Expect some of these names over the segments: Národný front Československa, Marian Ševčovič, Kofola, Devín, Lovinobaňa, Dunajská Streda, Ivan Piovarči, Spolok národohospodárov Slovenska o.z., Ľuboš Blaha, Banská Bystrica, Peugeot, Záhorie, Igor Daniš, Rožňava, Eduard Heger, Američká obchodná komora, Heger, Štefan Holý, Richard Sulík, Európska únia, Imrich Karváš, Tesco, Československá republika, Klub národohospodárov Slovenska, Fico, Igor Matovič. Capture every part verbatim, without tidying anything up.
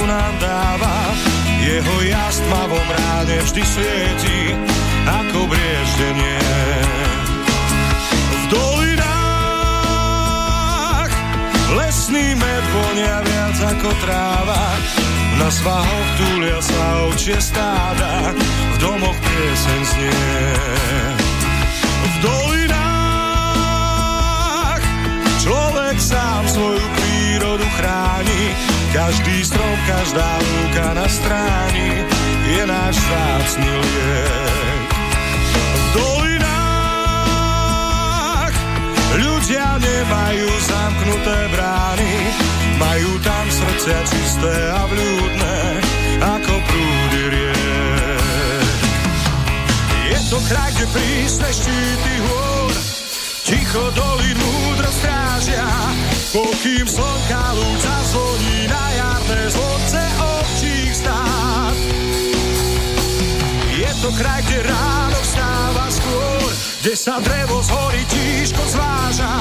lásku nám dáva, jeho jasť v tmavom ráne vždy svieti ako brieždenie. V dolinách lesný med vonia viac ako tráva, na svahoch túlia sa ovčie stáda, v domoch pieseň znie. V dolinách človek sám svoju prírodu chráni, každý strom, každá lúka na stráni je náš vzácny liek. V dolinách ľudia nemajú zamknuté brány, majú tam srdcia čisté a vľúdne ako prúdy riek. Je to kraj, kde prísne štíty hôr ticho dolín múdro strážia, pokým slnka lúč zazvoní na jarné zvonce ovčích stát. Je to kraj, kde ráno vstáva skôr, kde sa drevo z hory tížko zváža.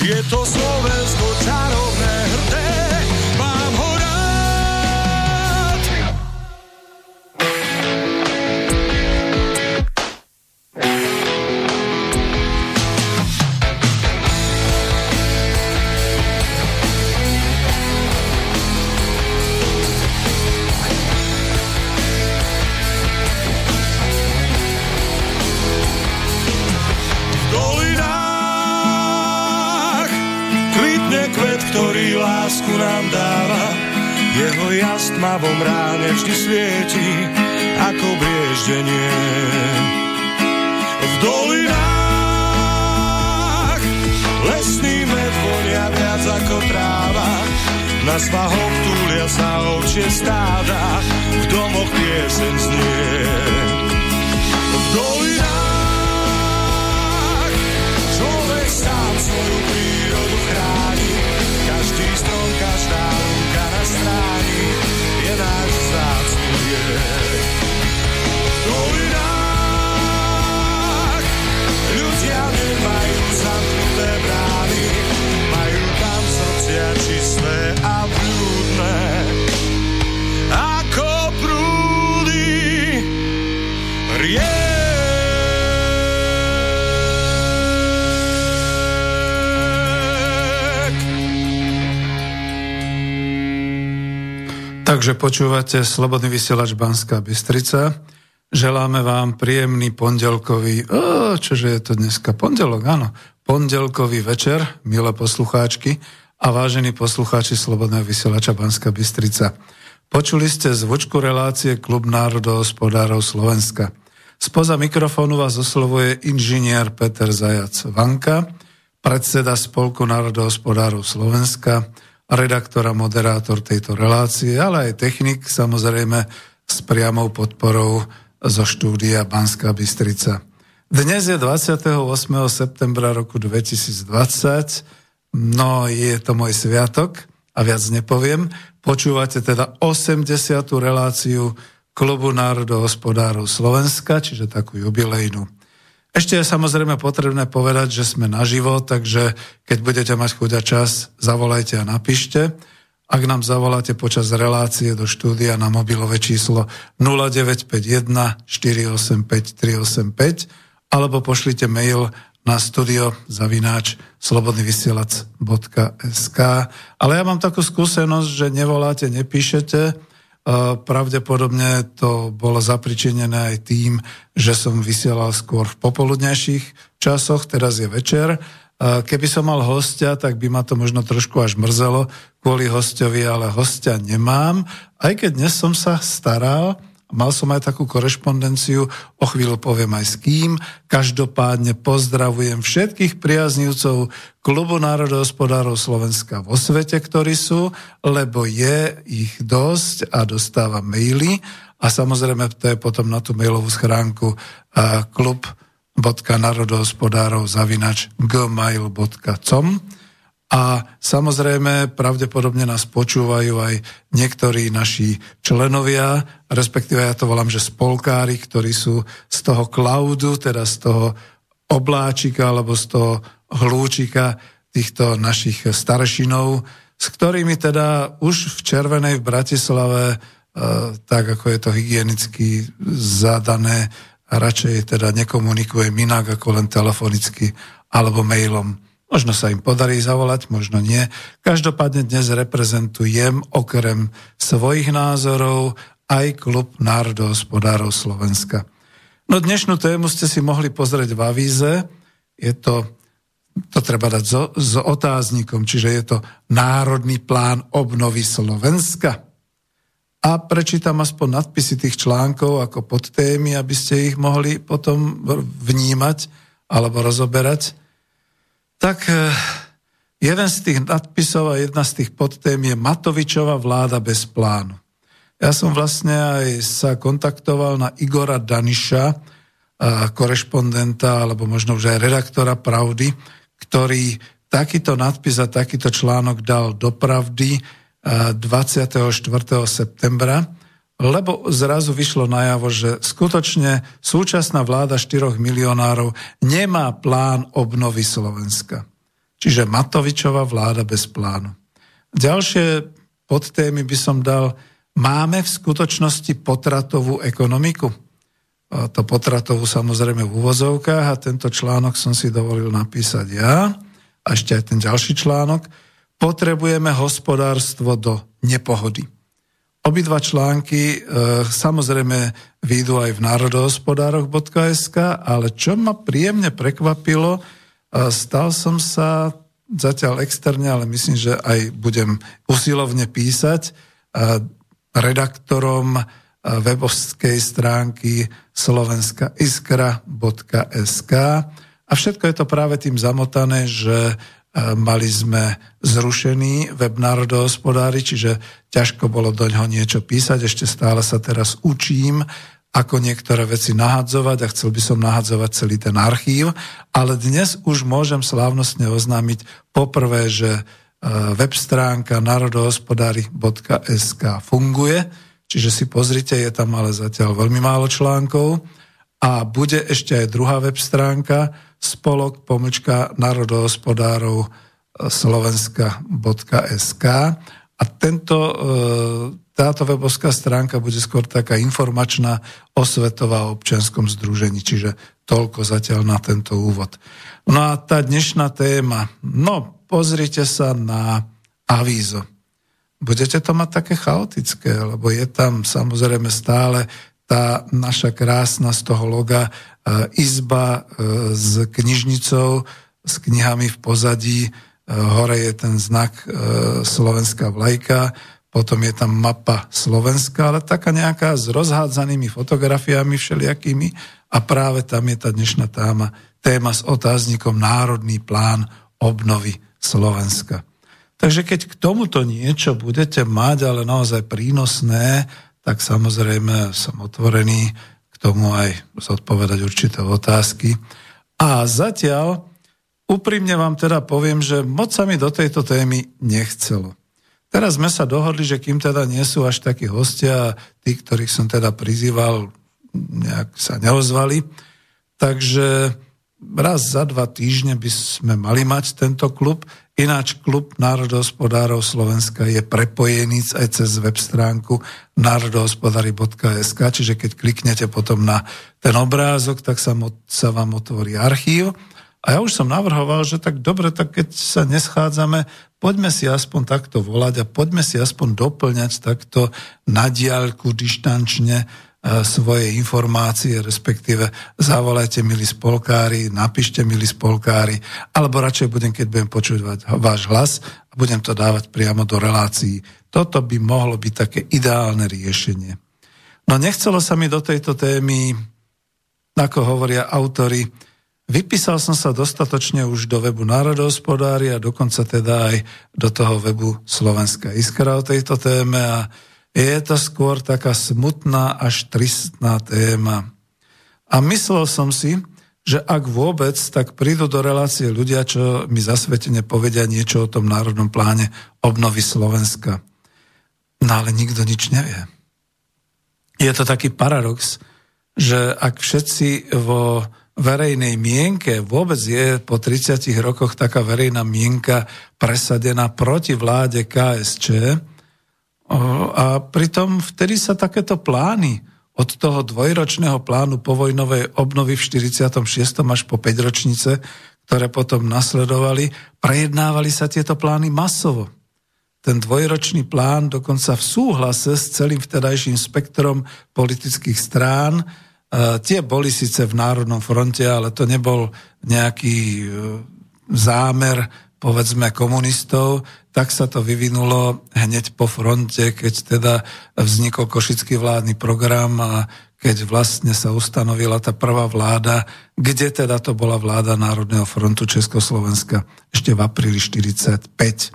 Je to Slovensko čarovné, hrdé, mám ho rád. Lásku nám dáva, jeho jas v tmavom ráne vždy svieti ako brieždenie. V dolinách lesný med vonia viac ako tráva, na svahom túlia sa ovčie stáda, v domoch pieseň znie. V dolinách človek sám svoju prírodu chráni, každý strom, každá lúka na stráni je náš vzácny liek. V dolinách ľudia nemajú zamknuté brány, majú tam srdcia čisté a vľúdne ako prúdy riek. Takže počúvate Slobodný vysielač Banská Bystrica. Želáme vám príjemný pondelkový, ó, čože je to dneska, pondelok, áno, pondelkový večer, milé poslucháčky a vážení poslucháči Slobodného vysielača Banská Bystrica. Počuli ste zvučku relácie Klub národohospodárov Slovenska. Spoza mikrofónu vás oslovuje inžinier Peter Zajac-Vanka, predseda Spolku národohospodárov Slovenska, redaktor a moderátor tejto relácie, ale aj technik, samozrejme s priamou podporou zo štúdia Banská Bystrica. Dnes je dvadsiateho ôsmeho septembra roku dvetisícdvadsať, no je to môj sviatok a viac nepoviem. Počúvate teda osemdesiatu reláciu Klubu národohospodárov Slovenska, čiže takú jubilejnú. Ešte je samozrejme potrebné povedať, že sme naživo, takže keď budete mať chuť a čas, zavolajte a napíšte. Ak nám zavoláte počas relácie do štúdia na mobilové číslo nula deväť päť jeden štyri osem päť tri osem päť alebo pošlite mail na studio zavináč slobodnyvysielac bodka es ká. Ale ja mám takú skúsenosť, že nevoláte, nepíšete. Pravdepodobne to bolo zapričinené aj tým, že som vysielal skôr v popoludnejších časoch, teraz je večer. Keby som mal hostia, tak by ma to možno trošku až mrzelo kvôli hostovi, ale hostia nemám. Aj keď dnes som sa staral, mal som aj takú korešpondenciu, o chvíľu poviem aj s kým. Každopádne pozdravujem všetkých priaznivcov Klubu národohospodárov Slovenska vo svete, ktorí sú, lebo je ich dosť a dostávam maily. A samozrejme, to je potom na tú mailovú schránku klub bodka národohospodárov zavináč gmail bodka com. A samozrejme, pravdepodobne nás počúvajú aj niektorí naši členovia, respektíve ja to volám, že spolkári, ktorí sú z toho cloudu, teda z toho obláčika alebo z toho hlúčika týchto našich staršinov, s ktorými teda už v červenej v Bratislave, tak ako je to hygienicky zadané, a radšej teda nekomunikujem inak ako len telefonicky alebo mailom. Možno sa im podarí zavolať, možno nie. Každopádne dnes reprezentujem okrem svojich názorov aj Klub národohospodárov Slovenska. No dnešnú tému ste si mohli pozrieť v avíze. Je to, to treba dať so, s otáznikom, čiže je to Národný plán obnovy Slovenska. A prečítam aspoň nadpisy tých článkov ako podtémy, aby ste ich mohli potom vnímať alebo rozoberať. Tak jeden z tých nadpisov a jedna z tých podtém je Matovičova vláda bez plánu. Ja som vlastne aj sa kontaktoval na Igora Daniša, korešpondenta alebo možno už aj redaktora Pravdy, ktorý takýto nadpis a takýto článok dal do Pravdy dvadsiateho štvrtého septembra, lebo zrazu vyšlo najavo, že skutočne súčasná vláda štyroch milionárov nemá plán obnovy Slovenska. Čiže Matovičova vláda bez plánu. Ďalšie podtémy by som dal, máme v skutočnosti potratovú ekonomiku. To potratovú samozrejme v úvozovkách a tento článok som si dovolil napísať ja a ešte aj ten ďalší článok. Potrebujeme hospodárstvo do nepohody. Obidva články e, samozrejme výjdu aj v národohospodároch bodka es ká, ale čo ma príjemne prekvapilo, e, stal som sa zatiaľ externe, ale myslím, že aj budem usilovne písať e, redaktorom e, webovskej stránky Slovenská iskra bodka es ká a všetko je to práve tým zamotané, že mali sme zrušený web národohospodári, čiže ťažko bolo doňho niečo písať. Ešte stále sa teraz učím, ako niektoré veci nahadzovať a chcel by som nahadzovať celý ten archív, ale dnes už môžem slávnostne oznámiť poprvé, že web stránka národohospodári bodka es ká funguje, čiže si pozrite, je tam ale zatiaľ veľmi málo článkov a bude ešte aj druhá web stránka, spolok pomlčka národohospodárov Slovenska bodka es ká a tento, táto webovská stránka bude skôr taká informačná, osvetová o občianskom združení, čiže toľko zatiaľ na tento úvod. No a tá dnešná téma, no pozrite sa na avízo. Budete to mať také chaotické, lebo je tam samozrejme stále tá naša krásna z toho loga izba s knižnicou, s knihami v pozadí, hore je ten znak slovenská vlajka, potom je tam mapa Slovenska, ale taká nejaká s rozhádzanými fotografiami všelijakými a práve tam je tá dnešná téma, téma s otáznikom Národný plán obnovy Slovenska. Takže keď k tomuto niečo budete mať, ale naozaj prínosné, tak samozrejme som otvorený k tomu aj zodpovedať určité otázky. A zatiaľ úprimne vám teda poviem, že moc sa mi do tejto témy nechcelo. Teraz sme sa dohodli, že kým teda nie sú až takí hostia, tí, ktorých som teda prizýval, nejak sa neozvali, takže raz za dva týždne by sme mali mať tento klub. Ináč Klub národohospodárov Slovenska je prepojený aj cez web stránku národohospodári bodka es ká, čiže keď kliknete potom na ten obrázok, tak sa, mo- sa vám otvorí archív. A ja už som navrhoval, že tak dobre, tak keď sa neschádzame, poďme si aspoň takto volať a poďme si aspoň doplňať takto na diaľku dištančne svoje informácie, respektíve zavolajte, milí spolkári, napíšte, milí spolkári, alebo radšej budem, keď budem počúvať váš hlas a budem to dávať priamo do relácií. Toto by mohlo byť také ideálne riešenie. No nechcelo sa mi do tejto témy, ako hovoria autori, vypísal som sa dostatočne už do webu národohospodári a dokonca teda aj do toho webu Slovenská iskra o tejto téme a je to skôr taká smutná až tristná téma. A myslel som si, že ak vôbec, tak prídu do relácie ľudia, čo mi zasvetene povedia niečo o tom národnom pláne obnovy Slovenska. No ale nikto nič nevie. Je to taký paradox, že ak všetci vo verejnej mienke, vôbec je po tridsiatich rokoch taká verejná mienka presadená proti vláde ká es čé a pritom vtedy sa takéto plány od toho dvojročného plánu povojnovej obnovy v štyridsiatom šiestom až po päťročnice, ktoré potom nasledovali, prejednávali sa tieto plány masovo. Ten dvojročný plán dokonca v súhlase s celým vtedajším spektrom politických strán. Tie boli síce v Národnom fronte, ale to nebol nejaký zámer, povedzme, komunistov, tak sa to vyvinulo hneď po fronte, keď teda vznikol Košický vládny program a keď vlastne sa ustanovila tá prvá vláda, kde teda to bola vláda Národného frontu Československa ešte v apríli štyridsaťpäť.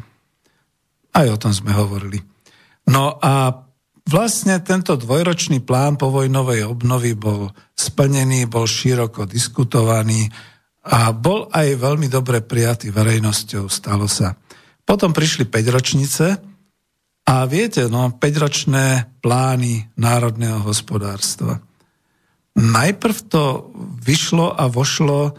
Aj o tom sme hovorili. No a vlastne tento dvojročný plán povojnovej obnovy bol splnený, bol široko diskutovaný a bol aj veľmi dobre prijatý verejnosťou, stalo sa. Potom prišli päťročnice a viete, no, päťročné plány národného hospodárstva. Najprv to vyšlo a vošlo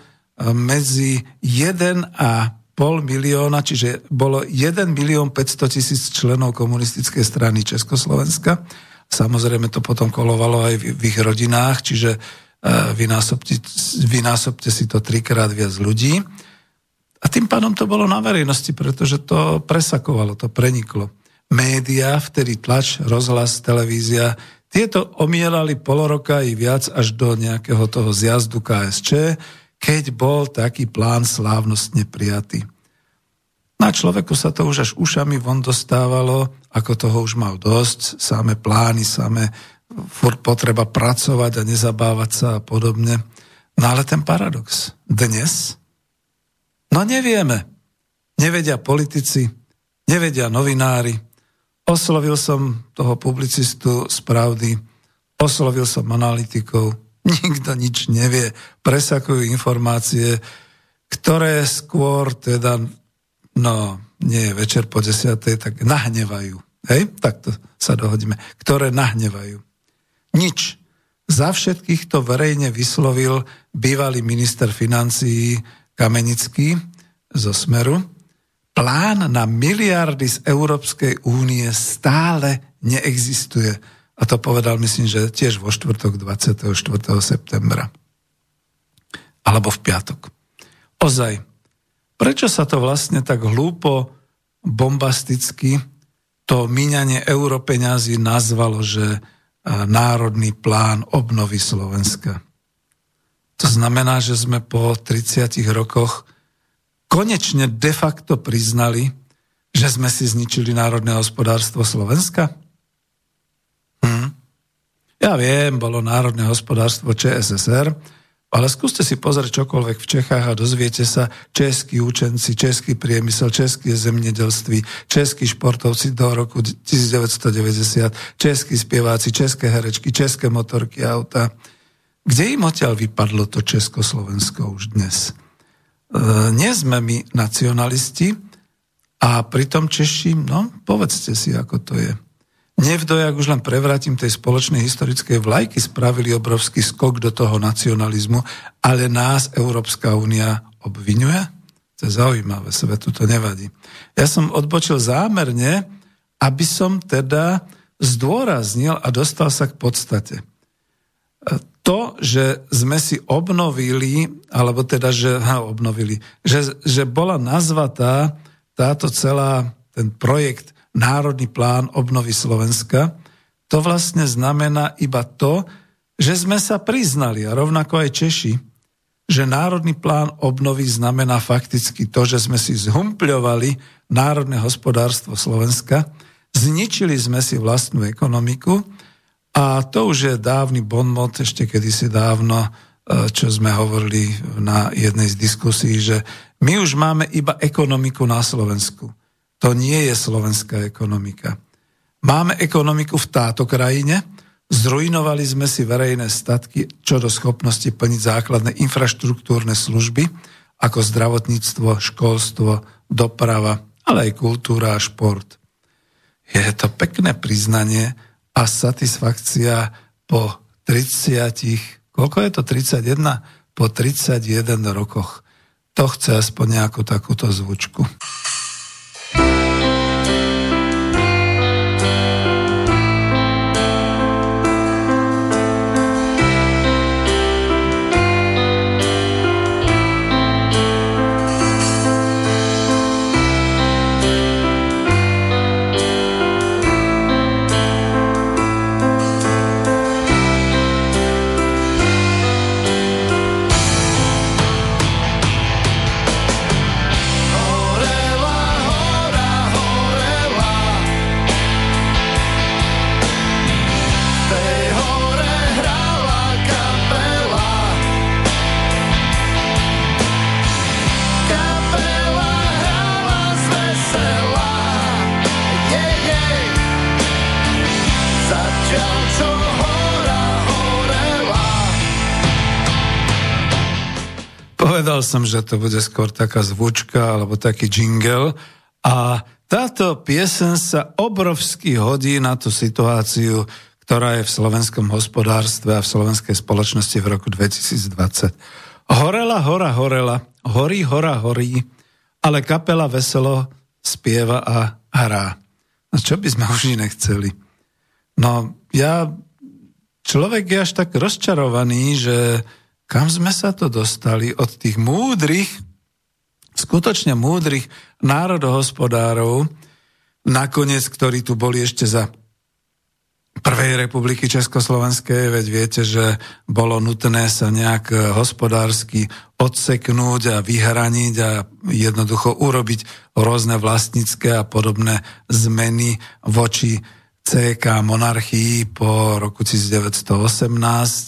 medzi jeden a pol milióna, čiže bolo jeden milión päťsto tisíc členov komunistickej strany Československa. Samozrejme to potom kolovalo aj v, v ich rodinách, čiže uh, vynásobte, vynásobte si to trikrát viac ľudí. A tým pádom to bolo na verejnosti, pretože to presakovalo, to preniklo. Média, vtedy tlač, rozhlas, televízia, tieto omielali pol roka i viac až do nejakého toho zjazdu ká es čé, keď bol taký plán slávnostne prijatý. Na človeku sa to už až ušami von dostávalo, ako toho už mal dosť, same plány, same furt potreba pracovať a nezabávať sa a podobne. No ale ten paradox. Dnes? No nevieme. Nevedia politici, nevedia novinári. Oslovil som toho publicistu z Pravdy, oslovil som analytikov, nikto nič nevie, presakujú informácie, ktoré skôr teda, no nie je večer po desiatej, tak nahnevajú, hej, takto sa dohodíme, ktoré nahnevajú. Nič. Za všetkých to verejne vyslovil bývalý minister financií Kamenický zo Smeru. Plán na miliardy z Európskej únie stále neexistuje. A to povedal, myslím, že tiež vo štvrtok dvadsiateho štvrtého septembra. Alebo v piatok. Ozaj, prečo sa to vlastne tak hlúpo, bombasticky, to míňanie europeňazí nazvalo, že Národný plán obnovy Slovenska? To znamená, že sme po tridsiatich rokoch konečne de facto priznali, že sme si zničili národné hospodárstvo Slovenska? Hmm. Ja viem, bolo národné hospodárstvo ČSSR, ale skúste si pozrieť čokoľvek v Čechách a dozviete sa, českí učenci, český priemysel, české zemědělství, českí športovci do roku devätnásťstodeväťdesiat, českí spieváci, české herečky, české motorky, auta. Kde im odtiaľ vypadlo to Československo už dnes? E, nie sme my nacionalisti a pritom Češi, no povedzte si, ako to je. Nevdojak, už len prevrátim tej spoločnej historickej vlajky, spravili obrovský skok do toho nacionalizmu, ale nás Európska únia obviňuje? To je zaujímavé, svetu to nevadí. Ja som odbočil zámerne, aby som teda zdôraznil a dostal sa k podstate. To, že sme si obnovili, alebo teda, že ha, obnovili, že, že bola nazvatá táto celá, ten projekt Národný plán obnovy Slovenska, to vlastne znamená iba to, že sme sa priznali, a rovnako aj Češi, že Národný plán obnovy znamená fakticky to, že sme si zhumpľovali národné hospodárstvo Slovenska, zničili sme si vlastnú ekonomiku a to už je dávny bonmot, ešte kedysi dávno, čo sme hovorili na jednej z diskusí, že my už máme iba ekonomiku na Slovensku. To nie je slovenská ekonomika. Máme ekonomiku v táto krajine, zrujnovali sme si verejné statky čo do schopnosti plniť základné infraštruktúrne služby, ako zdravotníctvo, školstvo, doprava, ale aj kultúra a šport. Je to pekné priznanie a satisfakcia po tridsiatich, koľko je to, tridsaťjeden, po tridsaťjeden rokoch. To chce aspoň nejakú takúto zvučku. Povedal som, že to bude skôr taká zvučka alebo taký jingle a táto pieseň sa obrovsky hodí na tú situáciu, ktorá je v slovenskom hospodárstve a v slovenskej spoločnosti v roku dvetisícdvadsať. Horela, hora, horela, horí, hora, horí, ale kapela veselo spieva a hrá. No čo by sme už iné chceli? No ja, človek je až tak rozčarovaný, že kam sme sa to dostali od tých múdrych, skutočne múdrych národohospodárov, nakoniec, ktorí tu boli ešte za Prvej republiky Československej, veď viete, že bolo nutné sa nejak hospodársky odseknúť a vyhraniť a jednoducho urobiť rôzne vlastnícke a podobné zmeny voči cé ká monarchii po roku devätnásť osemnásť.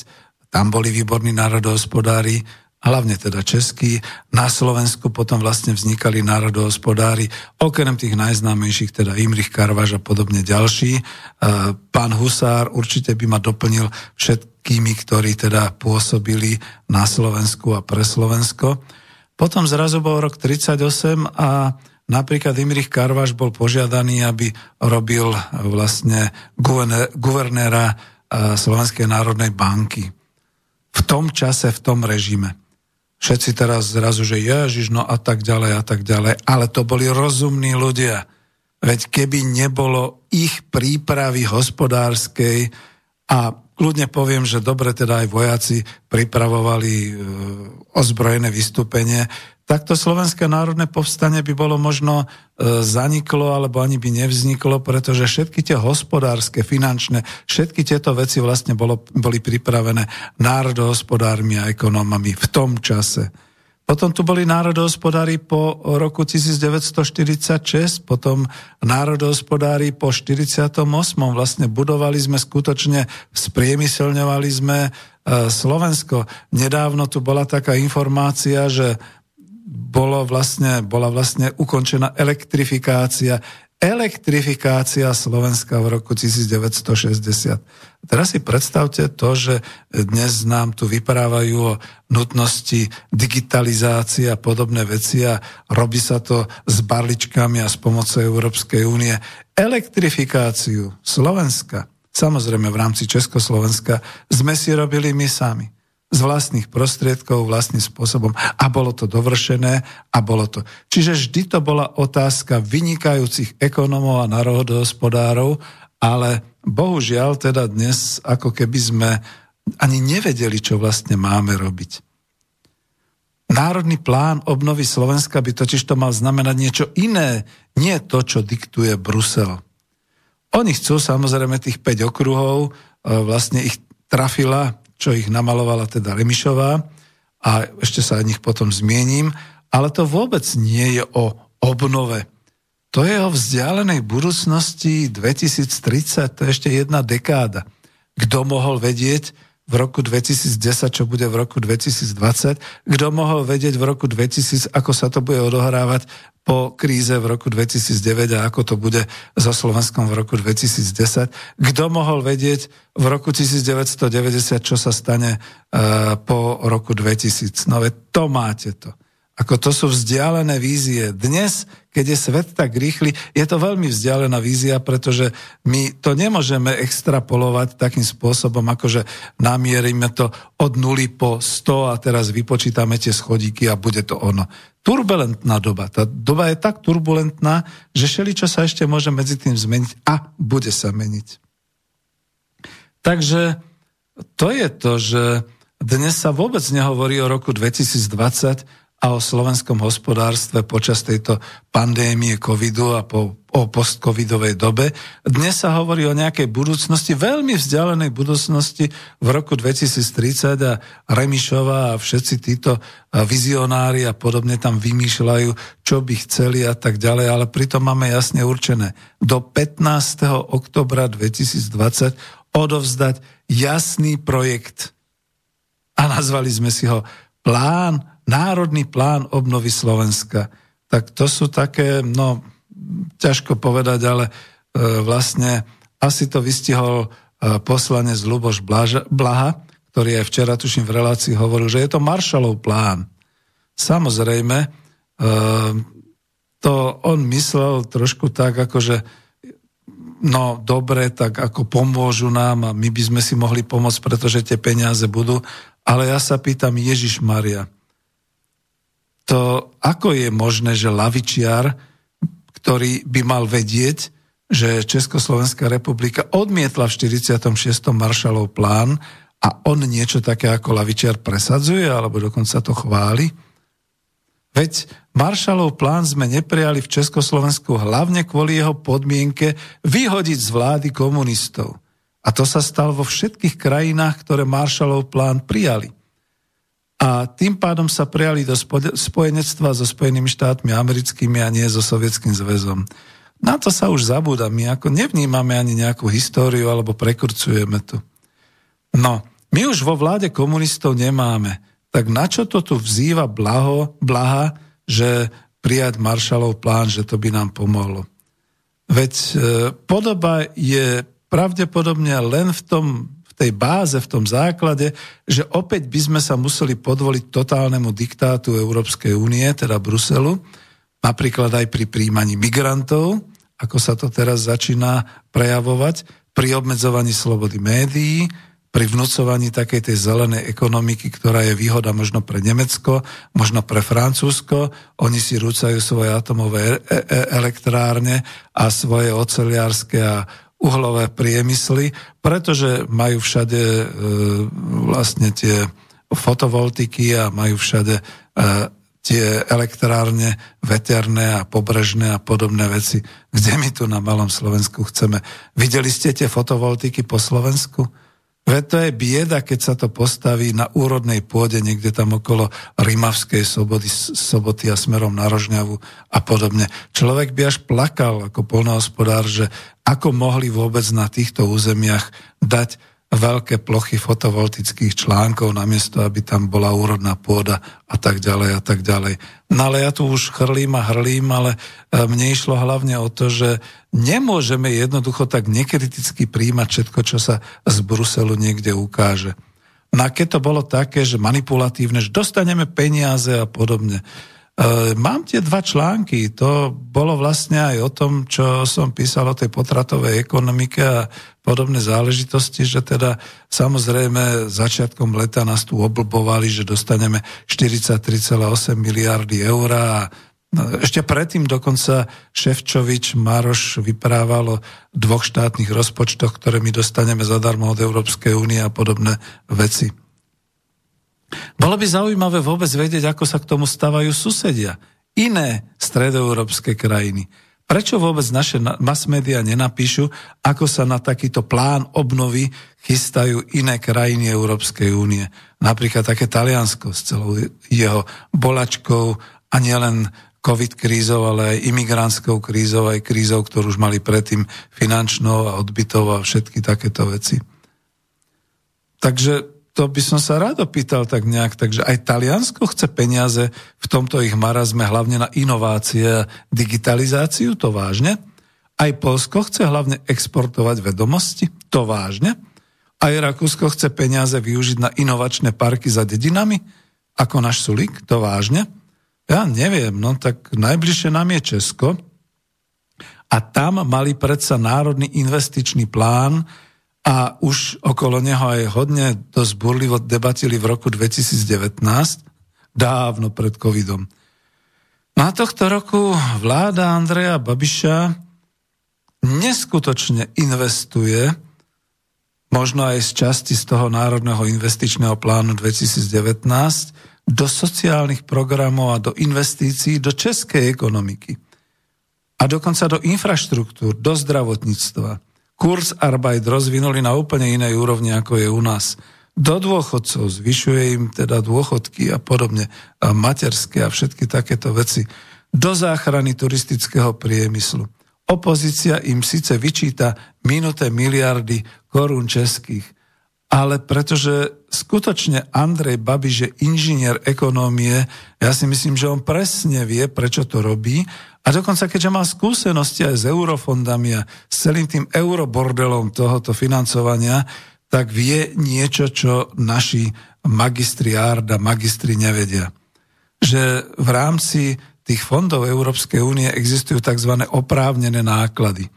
Tam boli výborní národohospodári, hlavne teda českí. Na Slovensku potom vlastne vznikali národohospodári, okrem tých najznámejších, teda Imrich Karváš a podobne ďalší. Pán Husár určite by ma doplnil všetkými, ktorí teda pôsobili na Slovensku a pre Slovensko. Potom zrazu bol rok tridsaťosem a napríklad Imrich Karváš bol požiadaný, aby robil vlastne guvernéra Slovenskej národnej banky. V tom čase, v tom režime. Všetci teraz zrazu, že ježiš, no a tak ďalej, a tak ďalej. Ale to boli rozumní ľudia. Veď keby nebolo ich prípravy hospodárskej a kľudne poviem, že dobre teda aj vojaci pripravovali e, ozbrojené vystúpenie, tak to Slovenské národné povstanie by bolo možno e, zaniklo, alebo ani by nevzniklo, pretože všetky tie hospodárske, finančné, všetky tieto veci vlastne bolo, boli pripravené národohospodármi a ekonómami v tom čase. Potom tu boli národohospodári po roku devätnásť štyridsaťšesť, potom národohospodári po štyridsiatom ôsmom. Vlastne budovali sme skutočne, spriemyselňovali sme e, Slovensko. Nedávno tu bola taká informácia, že Bolo vlastne, bola vlastne ukončená elektrifikácia, elektrifikácia Slovenska v roku devätnásť šesťdesiat. Teraz si predstavte to, že dnes nám tu vyprávajú o nutnosti digitalizácie a podobné veci a robí sa to s barličkami a s pomocou Európskej únie. Elektrifikáciu Slovenska, samozrejme v rámci Československa, sme si robili my sami. Z vlastných prostriedkov, vlastným spôsobom. A bolo to dovršené a bolo to. Čiže vždy to bola otázka vynikajúcich ekonomov a národohospodárov, ale bohužiaľ teda dnes ako keby sme ani nevedeli, čo vlastne máme robiť. Národný plán obnovy Slovenska by totiž to mal znamenať niečo iné, nie to, čo diktuje Brusel. Oni chcú samozrejme tých päť okruhov, vlastne ich trafila, čo ich namalovala teda Remišová a ešte sa aj nich potom zmiením, ale to vôbec nie je o obnove. To je o vzdialenej budúcnosti dvetisíctridsať, to je ešte jedna dekáda. Kto mohol vedieť v roku dvetisícdesať, čo bude v roku dvetisícdvadsať? Kto mohol vedieť v roku dvetisíc, ako sa to bude odohrávať po kríze v roku dvetisícdeväť a ako to bude so Slovenskom v roku dvetisícdesať? Kto mohol vedieť v roku devätnásť deväťdesiat, čo sa stane uh, po roku dvetisíc? No veď to máte to. Ako to sú vzdialené vízie. Dnes, keď je svet tak rýchly, je to veľmi vzdialená vízia, pretože my to nemôžeme extrapolovať takým spôsobom, akože namierime to od nuly po sto a teraz vypočítame tie schodíky a bude to ono. Turbulentná doba. Tá doba je tak turbulentná, že všeličo sa ešte môže medzi tým zmeniť a bude sa meniť. Takže to je to, že dnes sa vôbec nehovorí o roku dvetisícdvadsať, a o slovenskom hospodárstve počas tejto pandémie covidu a po, o postcovidovej dobe. Dnes sa hovorí o nejakej budúcnosti, veľmi vzdialenej budúcnosti v roku dvetisíctridsať a Remišová a všetci títo vizionári a podobne tam vymýšľajú, čo by chceli a tak ďalej, ale pritom máme jasne určené do pätnásteho októbra dvetisícdvadsať odovzdať jasný projekt a nazvali sme si ho plán Národný plán obnovy Slovenska. Tak to sú také, no, ťažko povedať, ale e, vlastne asi to vystihol e, poslanec Ľuboš Blaha, ktorý aj včera, tuším, v relácii hovoril, že je to Marshallov plán. Samozrejme, e, to on myslel trošku tak, akože no, dobre, tak ako pomôžu nám a my by sme si mohli pomôcť, pretože tie peniaze budú. Ale ja sa pýtam, Ježišmaria, to, ako je možné, že lavičiar, ktorý by mal vedieť, že Československá republika odmietla v štyridsiatom šiestom Marshallov plán a on niečo také ako lavičiar presadzuje, alebo dokonca to chváli? Veď Marshallov plán sme neprijali v Československu hlavne kvôli jeho podmienke vyhodiť z vlády komunistov. A to sa stalo vo všetkých krajinách, ktoré Marshallov plán prijali. A tým pádom sa prijali do spojenectva so Spojenými štátmi americkými a nie so Sovietským zväzom. Na to sa už zabúda, my ako nevnímame ani nejakú históriu alebo prekurcujeme to. No, my už vo vláde komunistov nemáme. Tak na čo to tu vzýva Blaho, Blaha, že prijať Marshallov plán, že to by nám pomohlo? Veď e, podoba je pravdepodobne len v tom tej báze, v tom základe, že opäť by sme sa museli podvoliť totálnemu diktátu Európskej únie, teda Bruselu, napríklad aj pri príjmaní migrantov, ako sa to teraz začína prejavovať, pri obmedzovaní slobody médií, pri vnúcovaní takej tej zelenej ekonomiky, ktorá je výhoda možno pre Nemecko, možno pre Francúzsko. Oni si rúcajú svoje atomové elektrárne a svoje oceliarské a uhlové priemysly, pretože majú všade e, vlastne tie fotovoltiky a majú všade e, tie elektrárne veterné a pobrežné a podobné veci, kde my tu na malom Slovensku chceme. Videli ste tie fotovoltiky po Slovensku? Veď to je bieda, keď sa to postaví na úrodnej pôde, niekde tam okolo Rimavskej soboty, soboty a smerom na Rožňavu a podobne. Človek by až plakal ako poľnohospodár, že ako mohli vôbec na týchto územiach dať veľké plochy fotovoltických článkov namiesto, aby tam bola úrodná pôda a tak ďalej a tak ďalej. No ale ja tu už chrlím a hrlím, ale mne išlo hlavne o to, že nemôžeme jednoducho tak nekriticky prijímať všetko, čo sa z Bruselu niekde ukáže. No a keď to bolo také, že manipulatívne, že dostaneme peniaze a podobne. E, mám tie dva články, to bolo vlastne aj o tom, čo som písal o tej potratovej ekonomike a podobné záležitosti, že teda samozrejme začiatkom leta nás tu oblbovali, že dostaneme štyridsaťtri celé osem miliardy eur a ešte predtým dokonca Ševčovič Maroš vyprával o dvoch štátnych rozpočtoch, ktoré my dostaneme zadarmo od Európskej únie a podobné veci. Bolo by zaujímavé vôbec vedieť, ako sa k tomu stavajú susedia, iné stredoeurópske krajiny. Prečo vôbec naše masmédia nenapíšu, ako sa na takýto plán obnovy chystajú iné krajiny Európskej únie? Napríklad také Taliansko s celou jeho bolačkou a nielen COVID krízou, ale aj imigrantskou krízou, aj krízou, ktorú už mali predtým finančnou a odbytou a všetky takéto veci. Takže to by som sa rád opýtal tak nejak. Takže aj Taliansko chce peniaze v tomto ich marazme hlavne na inovácie a digitalizáciu, to vážne. Aj Poľsko chce hlavne exportovať vedomosti, to vážne. Aj Rakúsko chce peniaze využiť na inovačné parky za dedinami, ako náš Sulík, to vážne. Ja neviem, no tak najbližšie nám je Česko a tam mali predsa Národný investičný plán a už okolo neho aj hodne dosť burlivo debatili v roku dvetisícdevätnásť, dávno pred covidom. Na tohto roku vláda Andreja Babiša neskutočne investuje, možno aj z časti z toho Národného investičného plánu dvetisícdevätnásť, do sociálnych programov a do investícií do českej ekonomiky. A dokonca do infraštruktúr, do zdravotníctva. Kurzarbeit rozvinuli na úplne inej úrovni, ako je u nás. Do dôchodcov, zvyšuje im teda dôchodky a podobne, a materské a všetky takéto veci. Do záchrany turistického priemyslu. Opozícia im síce vyčíta minuté miliardy korún českých, ale pretože skutočne Andrej Babiš je inžinier ekonómie, ja si myslím, že on presne vie, prečo to robí, a dokonca keďže má skúsenosti aj s eurofondami a s celým tým eurobordelom tohoto financovania, tak vie niečo, čo naši magistri Arda, magistri nevedia. Že v rámci tých fondov Európskej únie existujú tzv. Oprávnené náklady.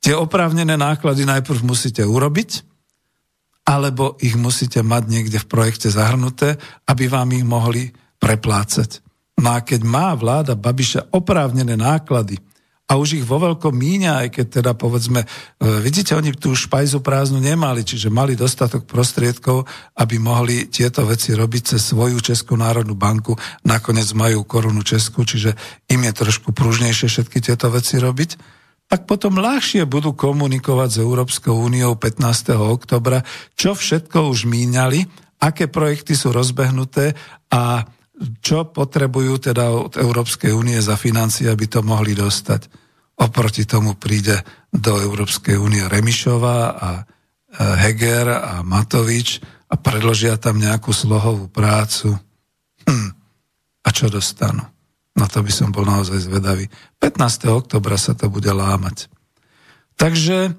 Tie oprávnené náklady najprv musíte urobiť, alebo ich musíte mať niekde v projekte zahrnuté, aby vám ich mohli preplácať. No a keď má vláda Babiša oprávnené náklady, a už ich vo veľkom míňa, aj keď teda povedzme, vidíte, oni tú špajzu prázdnu nemali, čiže mali dostatok prostriedkov, aby mohli tieto veci robiť cez svoju Českú národnú banku. Nakoniec majú korunu českú, čiže im je trošku pružnejšie všetky tieto veci robiť. Tak potom ľahšie budú komunikovať s Európskou úniou pätnásteho októbra, čo všetko už míňali, aké projekty sú rozbehnuté a čo potrebujú teda od Európskej únie za financie, aby to mohli dostať. Oproti tomu príde do Európskej únie Remišová a Heger a Matovič a predložia tam nejakú slohovú prácu. Hm. A čo dostanú? Na to by som bol naozaj zvedavý. pätnásteho októbra sa to bude lámať. Takže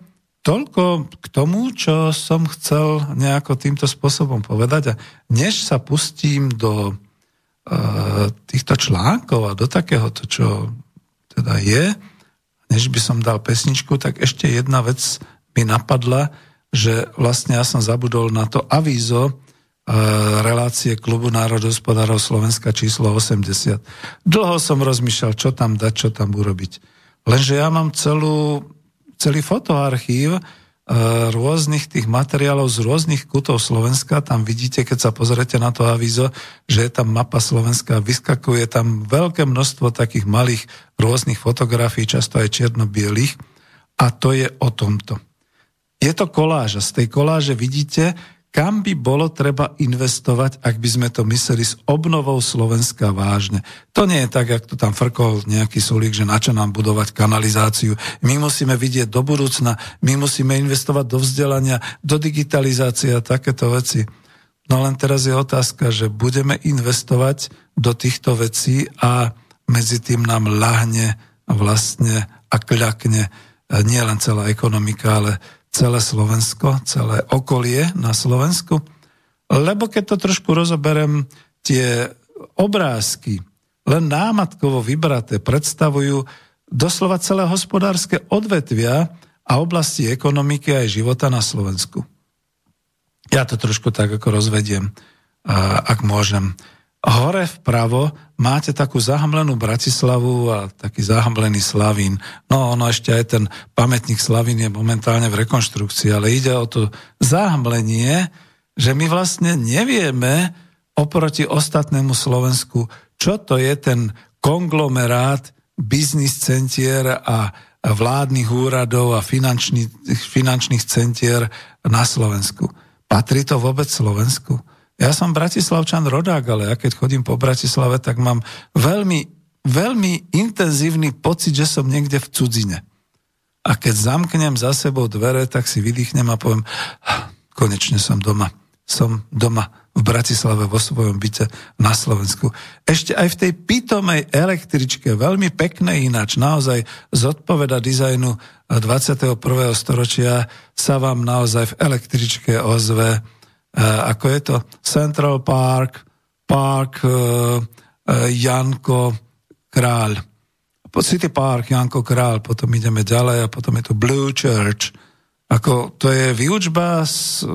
toľko k tomu, čo som chcel nejako týmto spôsobom povedať. A než sa pustím do týchto článkov a do takéhoto, čo teda je, než by som dal pesničku, tak ešte jedna vec mi napadla, že vlastne ja som zabudol na to avízo e, relácie Klubu národohospodárov Slovenska číslo osemdesiat. Dlho som rozmýšľal, čo tam dať, čo tam urobiť. Lenže ja mám celú, celý fotoarchív e, rôznych tých materiálov z rôznych kútov Slovenska. Tam vidíte, keď sa pozriete na to avízo, že je tam mapa Slovenska, vyskakuje tam veľké množstvo takých malých rôznych fotografií, často aj čierno-bielých, a to je o tomto. Je to koláž a z tej koláže vidíte, kam by bolo treba investovať, ak by sme to mysleli s obnovou Slovenska vážne. To nie je tak, jak to tam frkol nejaký Sulík, že na čo nám budovať kanalizáciu. My musíme vidieť do budúcna, my musíme investovať do vzdelania, do digitalizácie a takéto veci. No len teraz je otázka, že budeme investovať do týchto vecí a medzi tým nám ľahne vlastne a kľakne nie len celá ekonomika, ale celé Slovensko, celé okolie na Slovensku, lebo keď to trošku rozoberem, tie obrázky, len námatkovo vybraté, predstavujú doslova celé hospodárske odvetvia a oblasti ekonomiky aj života na Slovensku. Ja to trošku tak ako rozvediem, ak môžem. Hore vpravo máte takú zahamlenú Bratislavu a taký zahamlený Slavín. No ono ešte aj ten pamätník Slavín je momentálne v rekonštrukcii, ale ide o to zahamlenie, že my vlastne nevieme oproti ostatnému Slovensku, čo to je ten konglomerát biznis centier a vládnych úradov a finančných, finančných centier na Slovensku. Patrí to vôbec Slovensku? Ja som bratislavčan rodák, ale ja keď chodím po Bratislave, tak mám veľmi, veľmi intenzívny pocit, že som niekde v cudzine. A keď zamknem za sebou dvere, tak si vydýchnem a poviem, konečne som doma. Som doma v Bratislave, vo svojom byte na Slovensku. Ešte aj v tej pitomej električke, veľmi peknej ináč, naozaj zodpoveda dizajnu dvadsiateho prvého storočia, sa vám naozaj v električke ozve, ako je to Central Park, Park, Janko Král. City Park, Janko Král, potom ideme ďalej a potom je tu Blue Church. Ako to je výučba z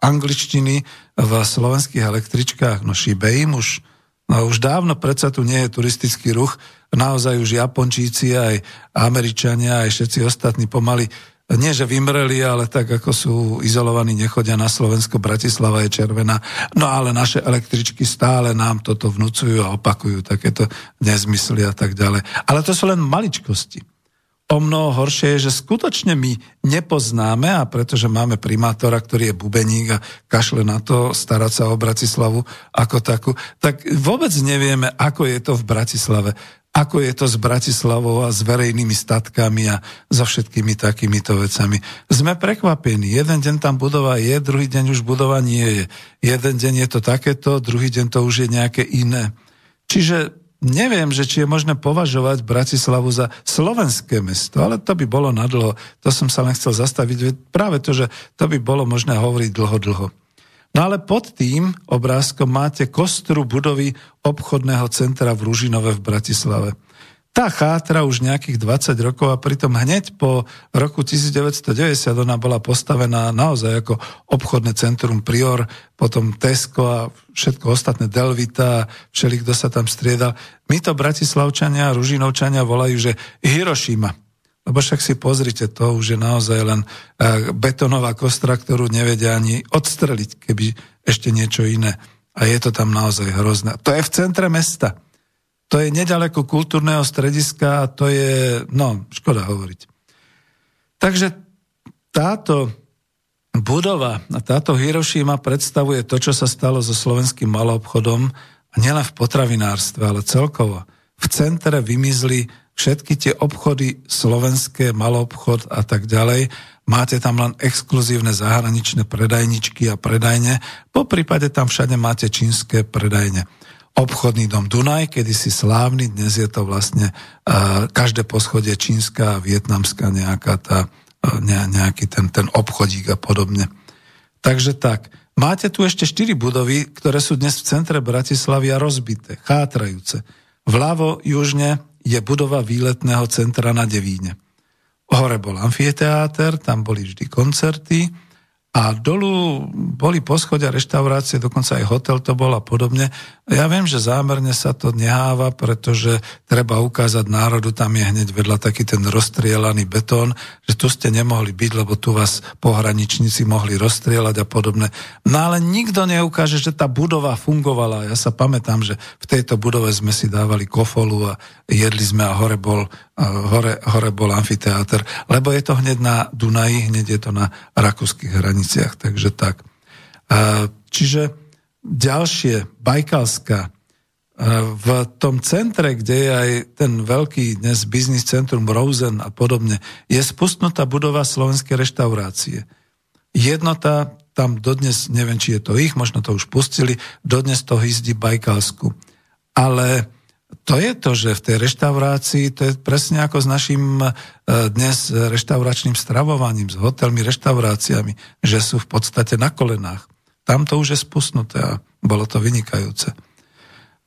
angličtiny v slovenských električkách. No šíbe im už. No už dávno predsa tu nie je turistický ruch. Naozaj už Japončíci, aj Američania, aj všetci ostatní pomaly, nie že vymreli, ale tak ako sú izolovaní, nechodia na Slovensko, Bratislava je červená. No ale naše električky stále nám toto vnúcujú a opakujú takéto nezmysly a tak ďalej. Ale to sú len maličkosti. O mnoho horšie je, že skutočne my nepoznáme, a pretože máme primátora, ktorý je bubeník a kašle na to starať sa o Bratislavu ako takú, tak vôbec nevieme, ako je to v Bratislave, ako je to s Bratislavou a s verejnými statkami a so všetkými takýmito vecami. Sme prekvapení. Jeden deň tam budova je, druhý deň už budova nie je. Jeden deň je to takéto, druhý deň to už je nejaké iné. Čiže neviem, že či je možné považovať Bratislavu za slovenské mesto, ale to by bolo nadlho. To som sa len chcel zastaviť, práve to, že to by bolo možné hovoriť dlho, dlho. No ale pod tým obrázkom máte kostru budovy obchodného centra v Ružinove v Bratislave. Tá chátra už nejakých dvadsať rokov a pritom hneď po roku devätnásťstodeväťdesiat ona bola postavená naozaj ako obchodné centrum Prior, potom Tesco a všetko ostatné, Delvita a všelik, kto sa tam striedal. My to Bratislavčania a Ružinovčania volajú, že Hirošima. Lebo však si pozrite, to už je naozaj len betonová kostra, ktorú nevedia ani odstreliť, keby ešte niečo iné. A je to tam naozaj hrozné. To je v centre mesta. To je nedaleko kultúrneho strediska a to je, no, škoda hovoriť. Takže táto budova a táto Hirošima predstavuje to, čo sa stalo so slovenským maloobchodom, a nielen v potravinárstve, ale celkovo. V centre vymizli všetky tie obchody slovenské, maloobchod a tak ďalej. Máte tam len exkluzívne zahraničné predajničky a predajne. Po prípade tam všade máte čínske predajne. Obchodný dom Dunaj, kedysi slávny, dnes je to vlastne uh, každé poschodie čínska a vietnamská nejaká tá, uh, nejaký ten, ten obchodík a podobne. Takže tak, máte tu ešte štyri budovy, ktoré sú dnes v centre Bratislavy a rozbité, chátrajúce. Vľavo južne je budova výletného centra na Devíne. Hore bol amfiteáter, tam boli vždy koncerty a dolu boli poschodia, reštaurácie, dokonca aj hotel to bol a podobne. Ja viem, že zámerne sa to neháva, pretože treba ukázať národu, tam je hneď vedľa taký ten rozstrielaný betón, že tu ste nemohli byť, lebo tu vás pohraničníci mohli rozstrieľať a podobne. No ale nikto neukáže, že tá budova fungovala. Ja sa pamätám, že v tejto budove sme si dávali kofolu a jedli sme a hore bol, hore, hore bol amfiteáter, lebo je to hneď na Dunaji, hneď je to na rakúskych hraniciach, takže tak. Čiže ďalšie, Bajkalská. V tom centre, kde je aj ten veľký dnes biznis centrum Rosen a podobne, je spustnutá budova slovenskej reštaurácie. Jednota, tam dodnes, neviem, či je to ich, možno to už pustili, dodnes to hýzdi Bajkalsku. Ale to je to, že v tej reštaurácii, to je presne ako s našim dnes reštauračným stravovaním, s hotelmi, reštauráciami, že sú v podstate na kolenách. Tam to už je spustnuté a bolo to vynikajúce.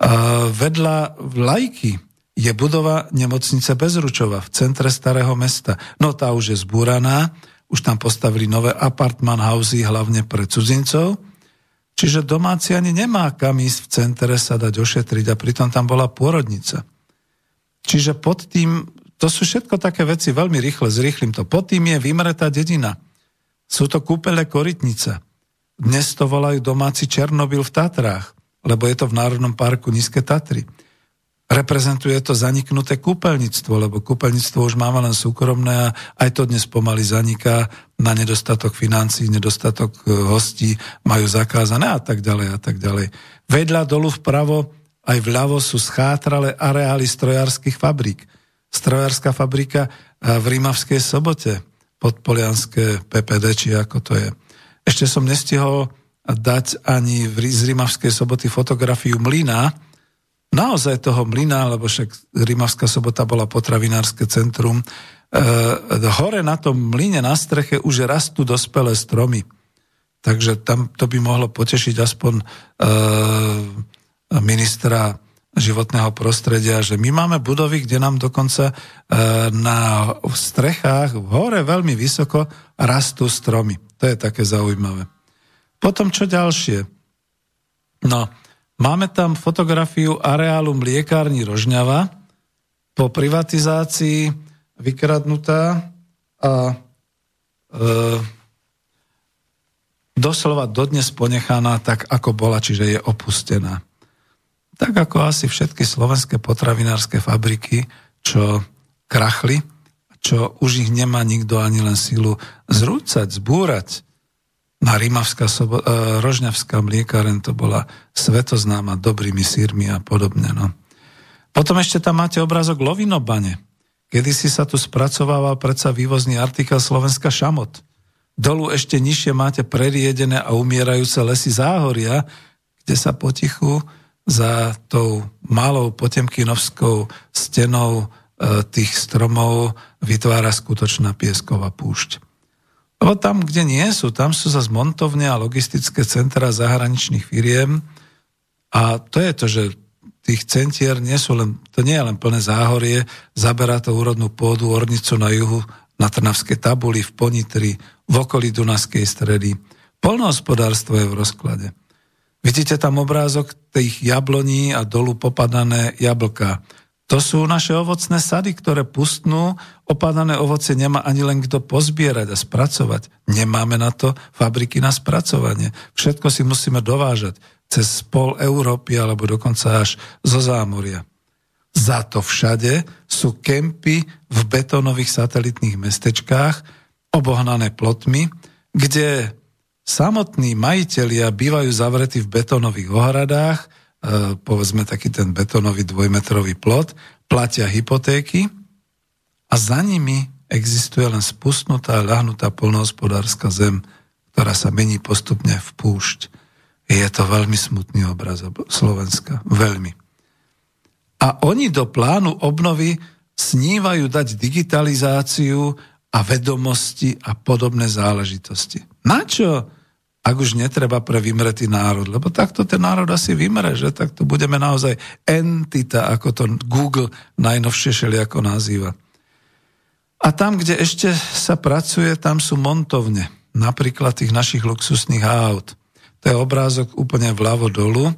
A vedľa Lajky je budova nemocnice Bezručova v centre starého mesta. No tá už je zbúraná, už tam postavili nové apartman housey hlavne pre cudzincov, čiže domáci ani nemá kam ísť v centre sa dať ošetriť a pritom tam bola pôrodnica. Čiže pod tým, to sú všetko také veci, veľmi rýchle, zrýchlim to, pod tým je vymretá dedina. Sú to kúpele Korytnica. Dnes to volajú domáci Černobyl v Tatrách, lebo je to v Národnom parku Nízke Tatry. Reprezentuje to zaniknuté kúpeľníctvo, lebo kúpeľníctvo už máme len súkromné a aj to dnes pomaly zaniká na nedostatok financií, nedostatok hostí, majú zakázané a tak ďalej a tak ďalej. Vedľa dolu vpravo aj vľavo sú schátralé areály strojárskych fabrík. Strojárska fabrika v Rímavskej Sobote, podpolianské pé pé dé, či ako to je. Ešte som nestihol dať ani z Rimavskej Soboty fotografiu mlyna, naozaj toho mlyna, lebo však Rimavská Sobota bola potravinárske centrum. E, hore na tom mlyne na streche už rastú dospelé stromy. Takže tam to by mohlo potešiť aspoň e, ministra životného prostredia, že my máme budovy, kde nám dokonca na strechách v hore veľmi vysoko rastú stromy. To je také zaujímavé. Potom čo ďalšie? No, máme tam fotografiu areálu mliekárni Rožňava po privatizácii vykradnutá a e, doslova dodnes ponechaná tak, ako bola, čiže je opustená. Tak ako asi všetky slovenské potravinárske fabriky, čo krachli, čo už ich nemá nikto ani len silu zrúcať, zbúrať. Na Rímavská, sobo- Rožňavská mliekaren to bola svetoznáma dobrými sírmi a podobne. No. Potom ešte tam máte obrázok Lovinobane. Kedysi sa tu spracovával predsa vývozný artikel Slovenska šamot. Dolu ešte nižšie máte preriedené a umierajúce lesy Záhoria, kde sa potichu za tou malou potemkinovskou stenou e, tých stromov vytvára skutočná piesková púšť. Lebo tam, kde nie sú, tam sú zase montovne a logistické centra zahraničných firiem a to je to, že tých centier nie sú len, to nie je len plné Záhorie, zaberá to úrodnú pôdu, ornicu na juhu, na Trnavskej tabuli, v Ponitri, v okolí Dunajskej stredy. Poľnohospodárstvo je v rozklade. Vidíte tam obrázok tých jabloní a dolu popadané jablká. To sú naše ovocné sady, ktoré pustnú. Opadané ovoce nemá ani len kto pozbierať a spracovať. Nemáme na to fabriky na spracovanie. Všetko si musíme dovážať cez pol Európy alebo dokonca až zo Zámoria. Za to všade sú kempy v betónových satelitných mestečkách, obohnané plotmi, kde samotní majitelia bývajú zavretí v betónových ohradách, e, povedzme taký ten betónový dvojmetrový plot, platia hypotéky a za nimi existuje len spustnutá, ľahnutá poľnohospodárska zem, ktorá sa mení postupne v púšť. Je to veľmi smutný obraz Slovenska. Veľmi. A oni do plánu obnovy snívajú dať digitalizáciu a vedomosti a podobné záležitosti. Na čo? Ak už netreba pre vymretý národ, lebo takto ten národ asi vymre, že takto budeme naozaj entita, ako to Google najnovšie šeliako nazýva. A tam, kde ešte sa pracuje, tam sú montovne, napríklad tých našich luxusných aut. To je obrázok úplne vľavo dolu,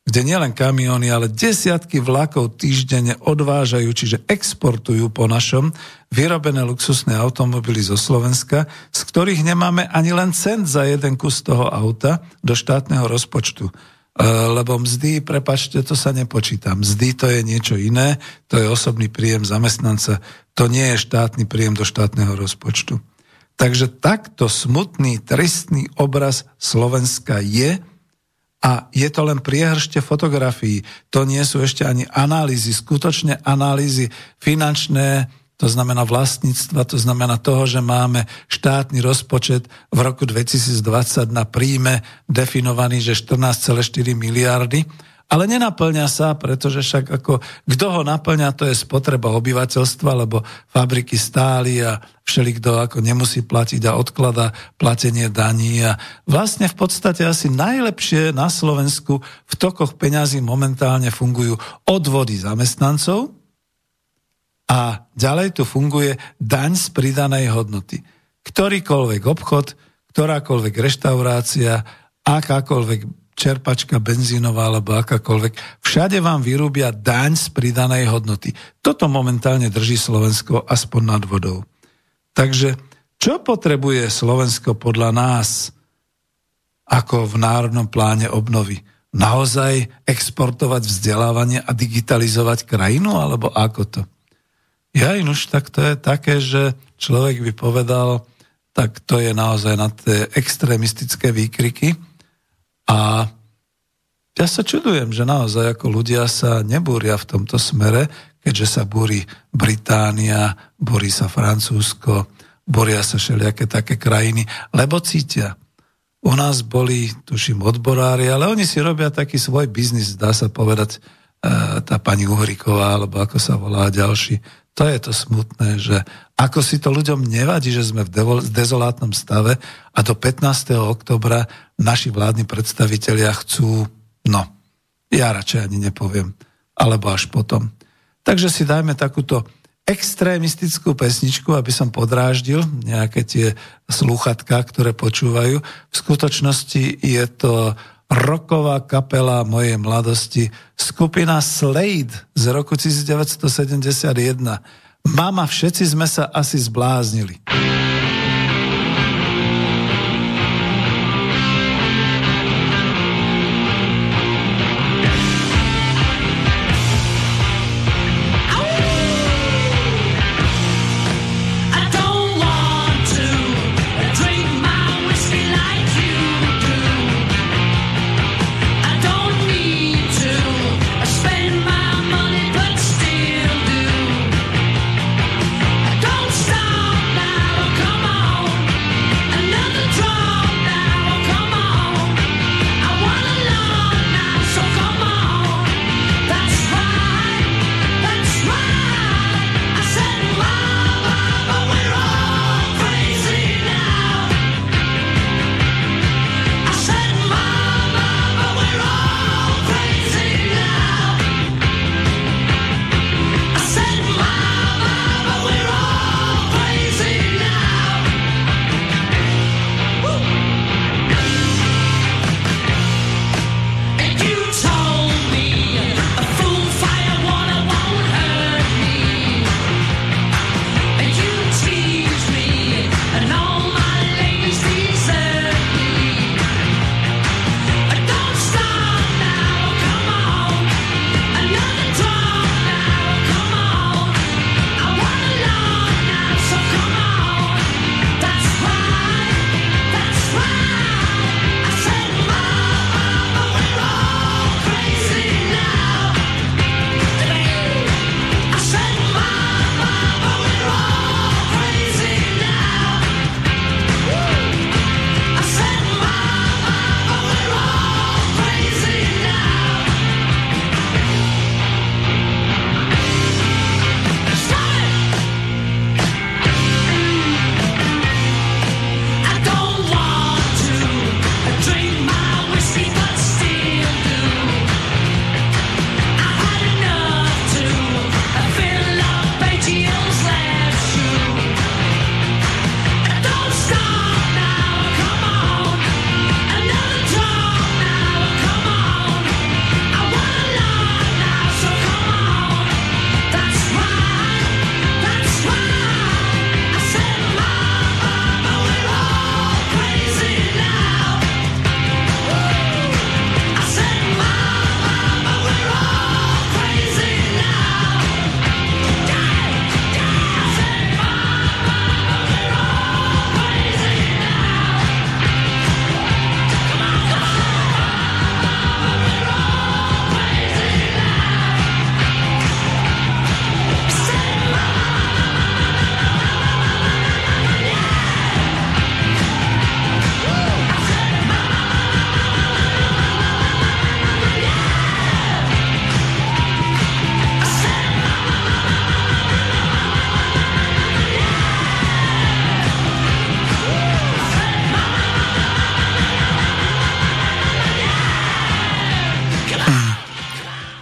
kde nielen kamióny, ale desiatky vlakov týždenne odvážajú, čiže exportujú po našom vyrobené luxusné automobily zo Slovenska, z ktorých nemáme ani len cent za jeden kus toho auta do štátneho rozpočtu. Lebo mzdy, prepáčte, to sa nepočíta. Mzdy to je niečo iné, to je osobný príjem zamestnanca, to nie je štátny príjem do štátneho rozpočtu. Takže takto smutný, tristný obraz Slovenska je. A je to len priehršte fotografií. To nie sú ešte ani analýzy, skutočne analýzy finančné, to znamená vlastníctva, to znamená toho, že máme štátny rozpočet v roku dvetisícdvadsať na príjme definovaný, že štrnásť celá štyri miliardy, ale nenaplňa sa, pretože však ako kto ho naplňa, to je spotreba obyvateľstva, lebo fabriky stáli a všelikto ako nemusí platiť a odklada platenie daní. A vlastne v podstate asi najlepšie na Slovensku v tokoch peňazí momentálne fungujú odvody zamestnancov a ďalej tu funguje daň z pridanej hodnoty. Ktorýkoľvek obchod, ktorákoľvek reštaurácia, akákoľvek čerpačka benzínová alebo akákoľvek, všade vám vyrúbia daň z pridanej hodnoty. Toto momentálne drží Slovensko aspoň nad vodou. Takže čo potrebuje Slovensko podľa nás ako v národnom pláne obnovy? Naozaj exportovať vzdelávanie a digitalizovať krajinu? Alebo ako to? Ja inuž, tak to je také, že človek by povedal, tak to je naozaj na tie extrémistické výkriky. A ja sa čudujem, že naozaj ako ľudia sa nebúria v tomto smere, keďže sa búri Británia, búri sa Francúzsko, búria sa všelijaké také krajiny, lebo cítia. U nás boli, tuším, odborári, ale oni si robia taký svoj biznis, dá sa povedať, tá pani Uhriková, alebo ako sa volá ďalší. To je to smutné, že ako si to ľuďom nevadí, že sme v dezolátnom stave a do pätnásteho októbra naši vládni predstavitelia chcú, no, ja radšej ani nepoviem, alebo až potom. Takže si dajme takúto extrémistickú pesničku, aby som podráždil nejaké tie slúchadká, ktoré počúvajú. V skutočnosti je to roková kapela mojej mladosti, skupina Slade z roku devätnásťsedemdesiatjeden. Mama, všetci sme sa asi zbláznili.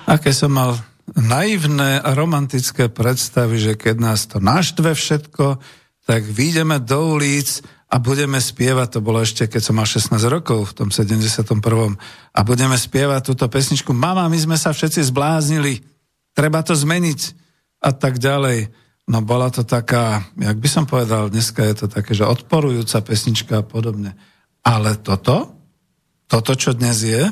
Aké som mal naivné a romantické predstavy, že keď nás to naštve všetko, tak vyjdeme do ulic a budeme spievať, to bolo ešte, keď som mal šestnásť rokov v tom sedemdesiatom prvom. A budeme spievať túto pesničku Mama, my sme sa všetci zbláznili, treba to zmeniť a tak ďalej. No bola to taká, jak by som povedal, dneska je to také, že odporujúca pesnička a podobne. Ale toto, toto, čo dnes je,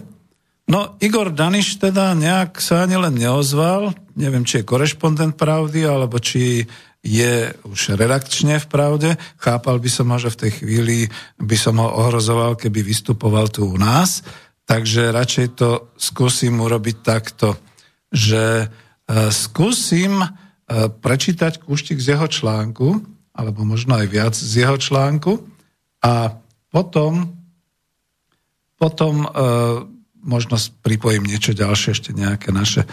no, Igor Daniš teda nejak sa ani len neozval, neviem, či je korešpondent Pravdy, alebo či je už redakčne v Pravde. Chápal by som ho, že v tej chvíli by som ho ohrozoval, keby vystupoval tu u nás. Takže radšej to skúsim urobiť takto, že skúsim prečítať kúštik z jeho článku, alebo možno aj viac z jeho článku, a potom potom možno pripojím niečo ďalšie, ešte nejaké naše e,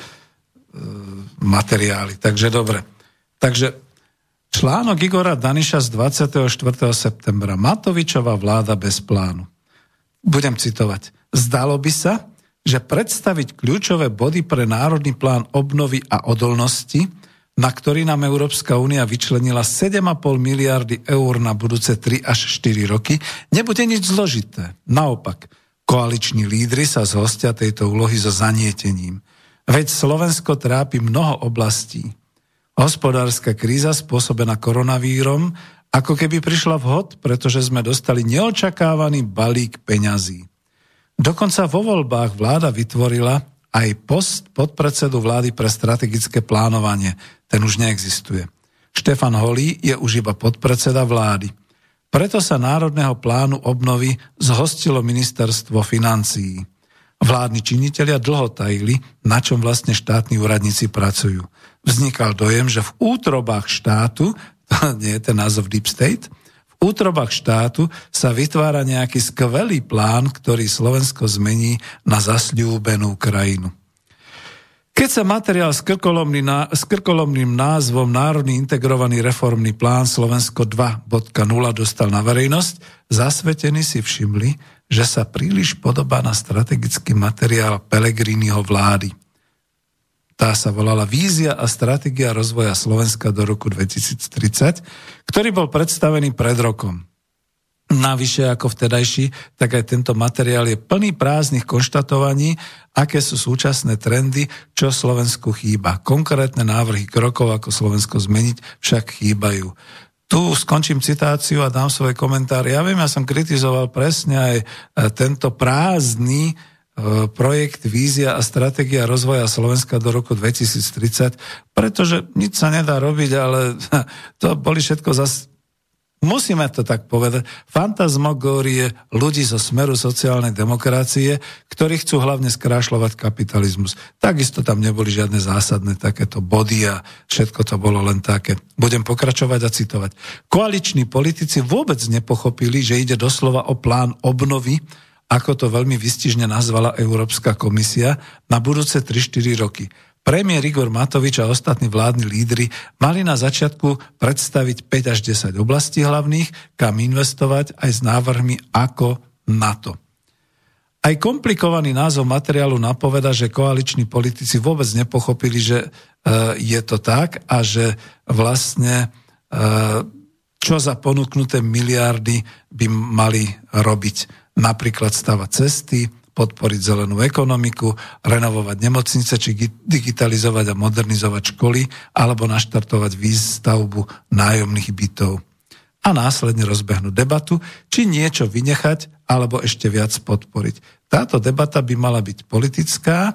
materiály. Takže dobre. Takže článok Igora Daniša z dvadsiateho štvrtého septembra. Matovičova vláda bez plánu. Budem citovať. Zdalo by sa, že predstaviť kľúčové body pre Národný plán obnovy a odolnosti, na ktorý nám Európska únia vyčlenila sedem a pol miliardy eur na budúce tri až štyri roky, nebude nič zložité. Naopak, koaliční lídri sa zhostia tejto úlohy so zanietením. Veď Slovensko trápi mnoho oblastí. Hospodárska kríza spôsobená koronavírom ako keby prišla vhod, pretože sme dostali neočakávaný balík peňazí. Dokonca vo voľbách vláda vytvorila aj post podpredsedu vlády pre strategické plánovanie. Ten už neexistuje. Štefan Holý je už iba podpredseda vlády. Preto sa Národného plánu obnovy zhostilo ministerstvo financií. Vládni činitelia dlho tajili, na čom vlastne štátni úradníci pracujú. Vznikal dojem, že v útrobách štátu, to nie je ten názov Deep State, v útrobách štátu sa vytvára nejaký skvelý plán, ktorý Slovensko zmení na zasľúbenú krajinu. Keď sa materiál s krkolomným názvom Národný integrovaný reformný plán Slovensko dva bodka nula dostal na verejnosť, zasvetení si všimli, že sa príliš podobá na strategický materiál Pellegriniho vlády. Tá sa volala Vízia a stratégia rozvoja Slovenska do roku dvetisíctridsať, ktorý bol predstavený pred rokom. Navyše ako vtedajší, tak aj tento materiál je plný prázdnych konštatovaní, aké sú súčasné trendy, čo Slovensku chýba. Konkrétne návrhy krokov, ako Slovensko zmeniť, však chýbajú. Tu skončím citáciu a dám svoje komentáry. Ja viem, ja som kritizoval presne aj tento prázdny projekt Vízia a stratégia rozvoja Slovenska do roku dvetisíctridsať, pretože nič sa nedá robiť, ale to boli všetko zase, musíme to tak povedať, fantasmagórie ľudí zo smeru sociálnej demokracie, ktorí chcú hlavne skrášľovať kapitalizmus. Takisto tam neboli žiadne zásadné takéto body a všetko to bolo len také. Budem pokračovať a citovať. Koaliční politici vôbec nepochopili, že ide doslova o plán obnovy, ako to veľmi výstižne nazvala Európska komisia, na budúce tri štyri roky. Premiér Igor Matovič a ostatní vládni lídri mali na začiatku predstaviť päť až desať oblastí hlavných, kam investovať aj s návrhmi ako na to. Aj komplikovaný názov materiálu napoveda, že koaliční politici vôbec nepochopili, že je to tak a že vlastne čo za ponúknuté miliardy by mali robiť. Napríklad stavať cesty, podporiť zelenú ekonomiku, renovovať nemocnice či digitalizovať a modernizovať školy alebo naštartovať výstavbu nájomných bytov a následne rozbehnúť debatu, či niečo vynechať alebo ešte viac podporiť. Táto debata by mala byť politická,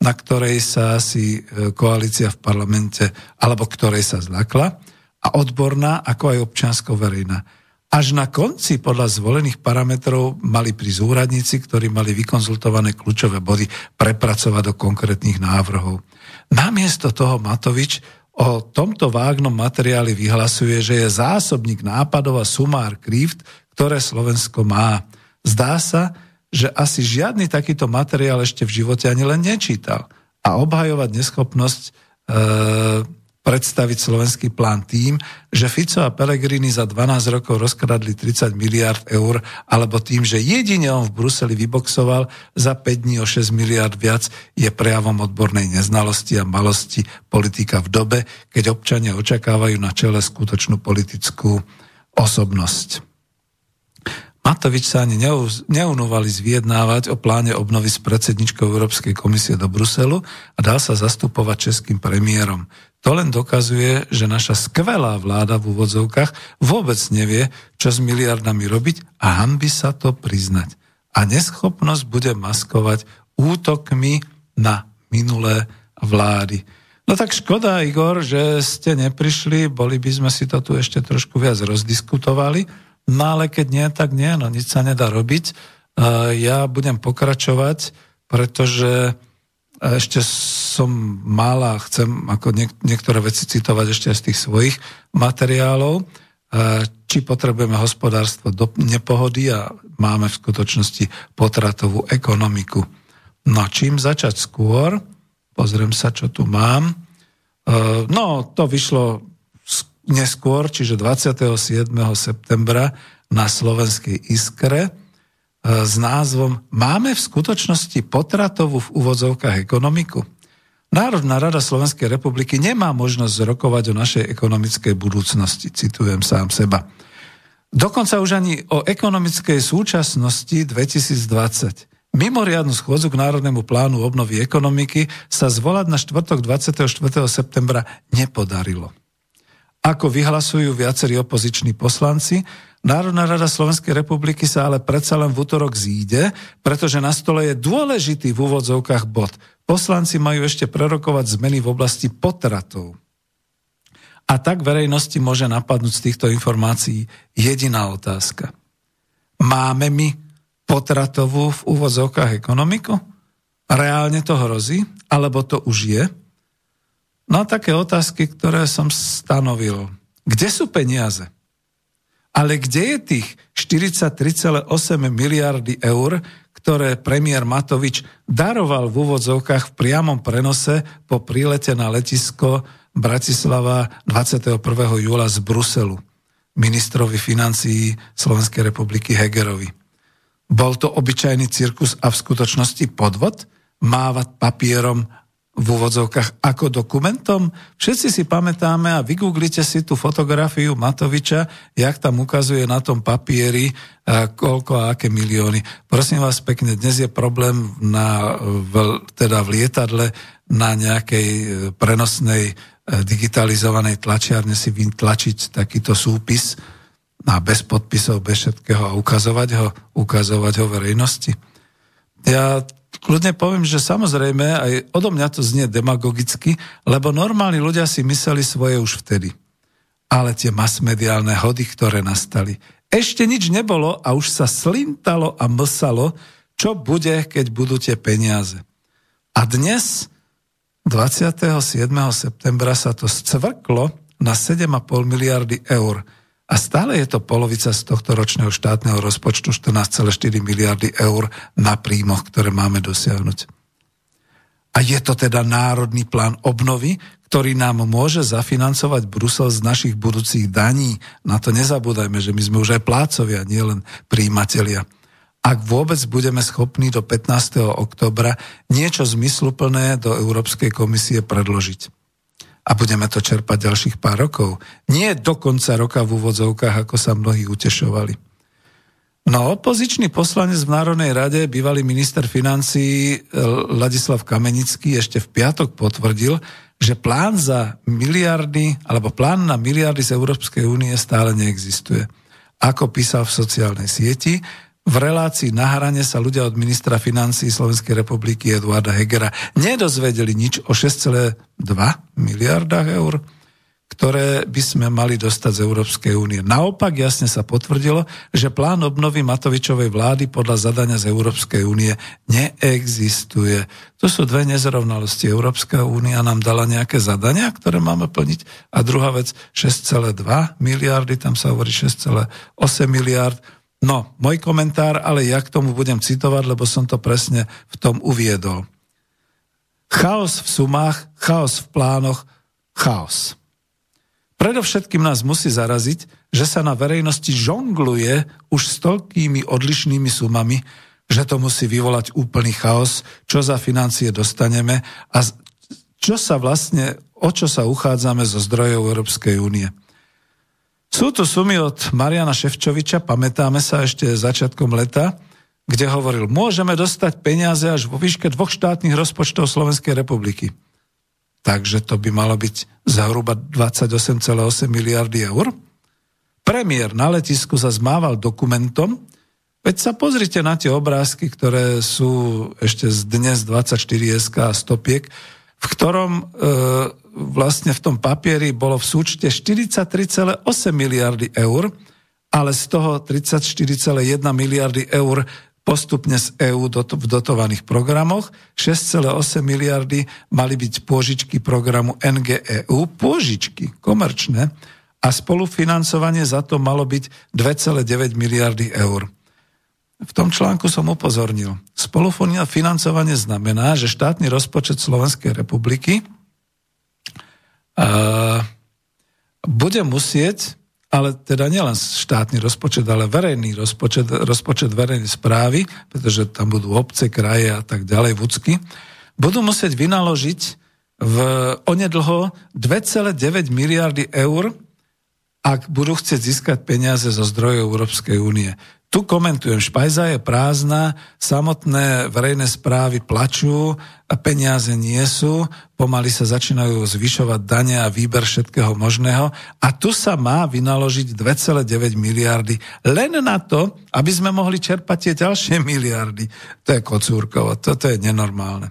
na ktorej sa asi koalícia v parlamente alebo ktorej sa zľakla, a odborná ako aj občiansko-verejná. Až na konci podľa zvolených parametrov mali prísť úradníci, ktorí mali vykonzultované kľúčové body prepracovať do konkrétnych návrhov. Namiesto toho Matovič o tomto vágnom materiáli vyhlasuje, že je zásobník nápadov a sumár kríft, ktoré Slovensko má. Zdá sa, že asi žiadny takýto materiál ešte v živote ani len nečítal. A obhajovať neschopnosť E- predstaviť slovenský plán tým, že Fico a Pellegrini za dvanásť rokov rozkradli tridsať miliárd eur, alebo tým, že jedine on v Bruseli vyboxoval za päť dní o šesť miliárd viac, je prejavom odbornej neznalosti a malosti politika v dobe, keď občania očakávajú na čele skutočnú politickú osobnosť. Matovič sa ani neunúvali zviednávať o pláne obnovy s predsedničkou Európskej komisie do Bruselu a dal sa zastupovať českým premiérom. To len dokazuje, že naša skvelá vláda v úvodzovkách vôbec nevie, čo s miliardami robiť a hanbi sa to priznať. A neschopnosť bude maskovať útokmi na minulé vlády. No tak škoda, Igor, že ste neprišli, boli by sme si to tu ešte trošku viac rozdiskutovali, no ale keď nie, tak nie, no nič sa nedá robiť. Ja budem pokračovať, pretože ešte som mala, chcem ako niek- niektoré veci citovať ešte z tých svojich materiálov, či potrebujeme hospodárstvo do nepohody a máme v skutočnosti potratovú ekonomiku. No čím začať skôr? Pozriem sa, čo tu mám. No, to vyšlo neskôr, čiže dvadsiateho siedmeho septembra na Slovenskej iskre. s názvom Máme v skutočnosti potratovú v úvodzovkách ekonomiku? Národná rada Slovenskej republiky nemá možnosť rokovať o našej ekonomickej budúcnosti, citujem sám seba. Dokonca už ani o ekonomickej súčasnosti dvetisícdvadsať. Mimoriadnu schôdzu k Národnému plánu obnovy ekonomiky sa zvolať na štvrtok dvadsiateho štvrtého septembra nepodarilo. Ako vyhlasujú viacerí opoziční poslanci, Národná rada Slovenskej republiky sa ale predsa len v utorok zíde, pretože na stole je dôležitý v úvodzovkách bod. Poslanci majú ešte prerokovať zmeny v oblasti potratov. A tak verejnosti môže napadnúť z týchto informácií jediná otázka. Máme my potratovú v úvodzovkách ekonomiku? Reálne to hrozí? Alebo to už je? No také otázky, ktoré som stanovil. Kde sú peniaze? Ale kde je tých štyridsaťtri celé osem miliardy eur, ktoré premiér Matovič daroval v úvodzovkách v priamom prenose po prílete na letisko Bratislava dvadsiateho prvého júla z Bruselu ministrovi financií Slovenskej republiky Hegerovi? Bol to obyčajný cirkus a v skutočnosti podvod? Mávať papierom v úvodzovkách ako dokumentom? Všetci si pamätáme a vygooglite si tú fotografiu Matoviča, jak tam ukazuje na tom papieri, koľko a aké milióny. Prosím vás pekne, dnes je problém na, v, teda v lietadle na nejakej prenosnej digitalizovanej tlačiarne si vytlačiť takýto súpis a bez podpisov, bez všetkého a ukazovať ho, ukazovať ho verejnosti. Ja kľudne poviem, že samozrejme, aj odo mňa to znie demagogicky, lebo normálni ľudia si mysleli svoje už vtedy. Ale tie masmediálne hody, ktoré nastali, ešte nič nebolo a už sa slintalo a mlsalo, čo bude, keď budú tie peniaze. A dnes, dvadsiateho siedmeho septembra, sa to scvrklo na sedem celá päť miliardy eur, a stále je to polovica z tohto ročného štátneho rozpočtu, štrnásť celá štyri miliardy eur na príjmoch, ktoré máme dosiahnuť. A je to teda národný plán obnovy, ktorý nám môže zafinancovať Brusel z našich budúcich daní. Na to nezabúdajme, že my sme už aj plácovia, nielen príjimatelia. Ak vôbec budeme schopní do pätnásteho októbra niečo zmysluplné do Európskej komisie predložiť. A budeme to čerpať ďalších pár rokov. Nie do konca roka v úvodzovkách, ako sa mnohí utešovali. No opozičný poslanec v Národnej rade, bývalý minister financií Ladislav Kamenický ešte v piatok potvrdil, že plán za miliardy, alebo plán na miliardy z Európskej únie stále neexistuje. Ako písal v sociálnej sieti, v relácii Na hrane sa ľudia od ministra financií Slovenskej republiky Eduarda Hegera nedozvedeli nič o šesť celá dva miliardách eur, ktoré by sme mali dostať z Európskej únie. Naopak jasne sa potvrdilo, že plán obnovy Matovičovej vlády podľa zadania z Európskej únie neexistuje. To sú dve nezrovnalosti. Európska únia nám dala nejaké zadania, ktoré máme plniť. A druhá vec, šesť celá dva miliardy, tam sa hovorí šesť celá osem miliard. No, môj komentár, ale ja k tomu budem citovať, lebo som to presne v tom uviedol. Chaos v sumách, chaos v plánoch, chaos. Predovšetkým nás musí zaraziť, že sa na verejnosti žongluje už s toľkými odlišnými sumami, že to musí vyvolať úplný chaos, čo za financie dostaneme a čo sa vlastne, o čo sa uchádzame zo zdrojov Európskej únie. Sú to sumy od Mariana Ševčoviča, pamätáme sa ešte začiatkom leta, kde hovoril, môžeme dostať peniaze až vo výške dvoch štátnych rozpočtov Slovenskej republiky. Takže to by malo byť zhruba dvadsaťosem celá osem miliardy eur. Premiér na letisku sa zmával dokumentom, veď sa pozrite na tie obrázky, ktoré sú ešte z dnes dvadsaťštyri es ká a stopiek, v ktorom E, vlastne v tom papieri bolo v súčte štyridsaťtri celá osem miliardy eur, ale z toho tridsaťštyri celá jedna miliardy eur postupne z é ú v dotovaných programoch, šesť celá osem miliardy mali byť pôžičky programu en gé é ú, pôžičky komerčné, a spolufinancovanie za to malo byť dve celé deväť miliardy eur. V tom článku som upozornil, spolufinancovanie znamená, že štátny rozpočet Slovenskej republiky Uh, bude musieť ale teda nielen štátny rozpočet, ale verejný rozpočet, rozpočet verejnej správy, pretože tam budú obce, kraje a tak ďalej, vúcky, budú musieť vynaložiť v onedlho dve celé deväť miliardy eur, ak budú chcieť získať peniaze zo zdrojov Európskej únie. Tu komentujem, špajza je prázdna, samotné verejné správy plačú, peniaze nie sú, pomaly sa začínajú zvyšovať dane a výber všetkého možného a tu sa má vynaložiť dve celé deväť miliardy len na to, aby sme mohli čerpať tie ďalšie miliardy. To je kocúrkovo, toto je nenormálne.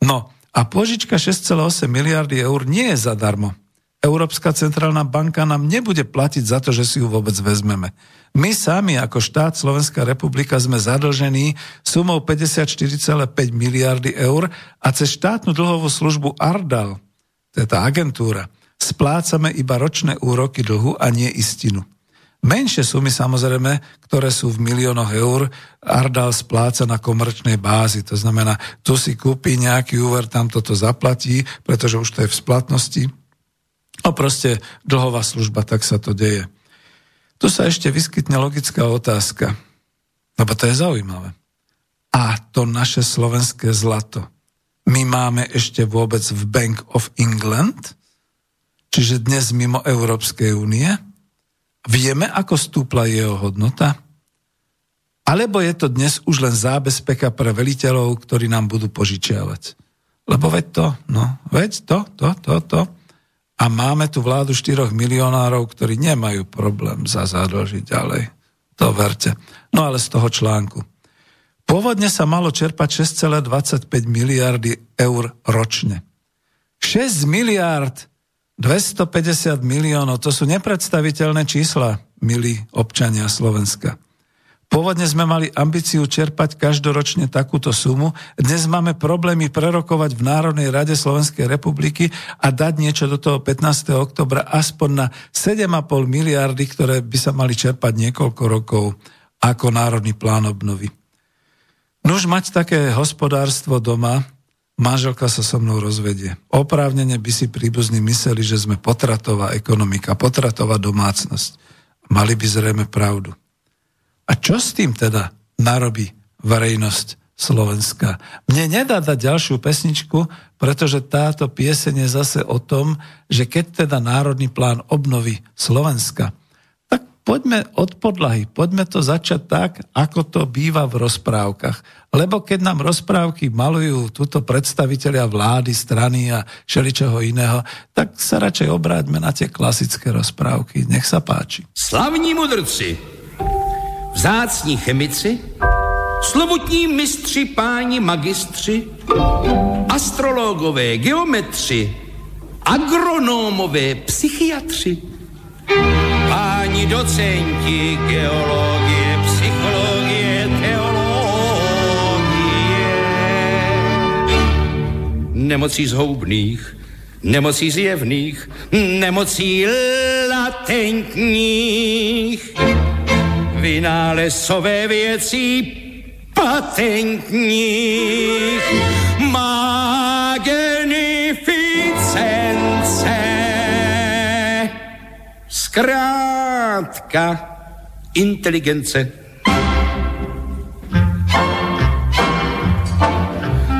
No a požička šesť celé osem miliardy eur nie je zadarmo. Európska centrálna banka nám nebude platiť za to, že si ju vôbec vezmeme. My sami ako štát Slovenská republika sme zadlžení sumou päťdesiatštyri celé päť miliardy eur a cez štátnu dlhovú službu Ardal, to je tá agentúra, splácame iba ročné úroky dlhu a nie istinu. Menšie sumy samozrejme, ktoré sú v miliónoch eur, Ardal spláca na komerčnej bázi. To znamená, tu si kúpi nejaký úver, tam toto zaplatí, pretože už to je v splatnosti. No proste dlhová služba, tak sa to deje. Tu sa ešte vyskytne logická otázka, lebo to je zaujímavé. A to naše slovenské zlato. My máme ešte vôbec v Bank of England, čiže dnes mimo Európskej únie. Vieme, ako stúpla jeho hodnota? Alebo je to dnes už len zábezpeka pre veliteľov, ktorí nám budú požičiavať? Lebo veď to, no, veď to, to, to, to. A máme tu vládu štyroch milionárov, ktorí nemajú problém za zadlžiť ďalej. To verte. No ale z toho článku. Pôvodne sa malo čerpať šesť celé dvadsaťpäť miliardy eur ročne. šesť miliárd dvestopäťdesiat miliónov, to sú nepredstaviteľné čísla, milí občania Slovenska. Pôvodne sme mali ambíciu čerpať každoročne takúto sumu. Dnes máme problémy prerokovať v Národnej rade Slovenskej republiky a dať niečo do toho pätnásteho októbra aspoň na sedem celé päť miliardy, ktoré by sa mali čerpať niekoľko rokov ako Národný plán obnovy. Nuž mať také hospodárstvo doma, manželka sa so mnou rozvedie. Oprávnene by si príbuzní mysleli, že sme potratová ekonomika, potratová domácnosť. Mali by zrejme pravdu. A čo s tým teda narobí verejnosť Slovenska? Mne nedá dať ďalšiu pesničku, pretože táto pieseň je zase o tom, že keď teda Národný plán obnovy Slovenska, tak poďme od podlahy, poďme to začať tak, ako to býva v rozprávkach. Lebo keď nám rozprávky malujú túto predstavitelia vlády, strany a všeličoho iného, tak sa radšej obráťme na tie klasické rozprávky. Nech sa páči. Slavní mudrci, vzácní chemici, slovutní mistři, páni magistři, astrologové, geometři, agronomové, psychiatři, páni docenti geologie, psychologie, teologie. Nemocí zhoubných, nemocí zjevných, nemocí latentních, vynálezové věcí patentních, magnificence. Zkrátka inteligence.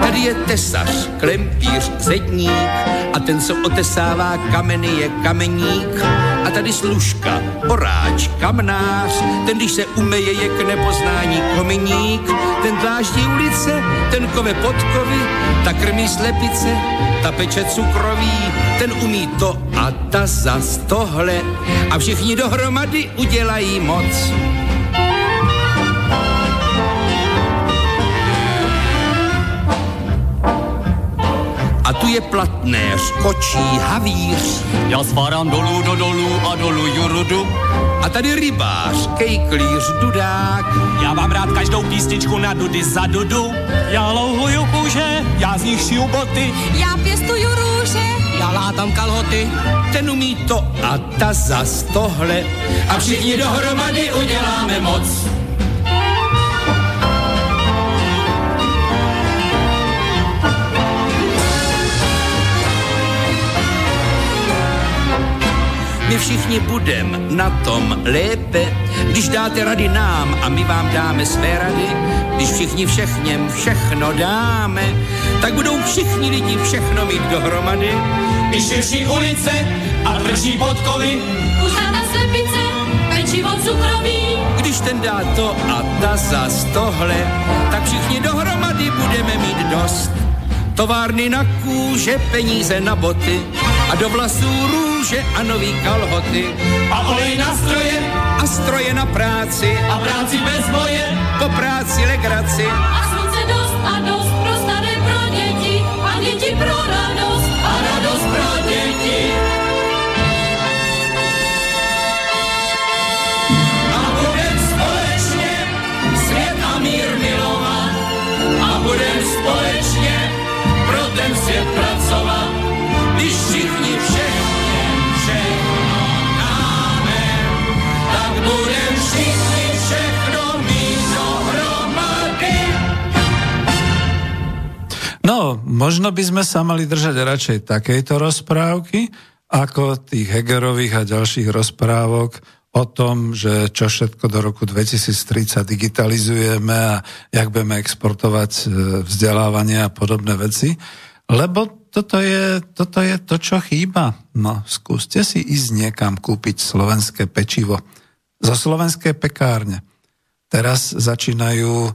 Tady je tesař, klempíř, zedník a ten, co otesává kameny, je kameník. A tady služka, oráč, kamnář, ten, když se umeje, je k nepoznání kominík, ten dláždí ulice, ten kove podkovy, ta krmí slepice, ta peče cukroví, ten umí to a ta zas tohle a všichni dohromady udělají moc. A tu je platnéř, kočí, havíř. Já svárám dolů do dolů a dolů jurudu. A tady rybář, kejklíř, dudák. Já vám rád každou písničku na dudy za dudu. Já louhuju kůže, já z nich šiju boty. Já pěstuju růže, já látám kalhoty. Ten umí to a ta zas tohle. A všichni dohromady uděláme moc. všichni budem na tom lépe, když dáte rady nám a my vám dáme své rady, když všichni všechněm všechno dáme, tak budou všichni lidi všechno mít dohromady. Když širší ulice a prší podkovy, kuřata slepice, pečivo cukroví. Když ten dá to a ta zas tohle, tak všichni dohromady budeme mít dost. Továrny na kůže, peníze na boty a do vlasů růže a nový kalhoty. A olej na stroje a stroje na práci a práci bez boje, po práci legraci. A slunce dost a dost pro staré, pro děti a děti pro radost a radost pro děti. A budem společně svět a mír milovat a budem společně pro ten svět pracovat, když všichni všechněm všechno dáme, tak budem všichni všechno mít dohromady. No, možno by sme sa mali držať radšej takejto rozprávky, ako tých Hegerových a ďalších rozprávok o tom, že čo všetko do roku dvetisíctridsať digitalizujeme a jak budeme exportovať vzdelávanie a podobné veci, lebo toto je, toto je to, čo chýba. No, skúste si ísť niekam kúpiť slovenské pečivo zo slovenskej pekárne. Teraz začínajú e,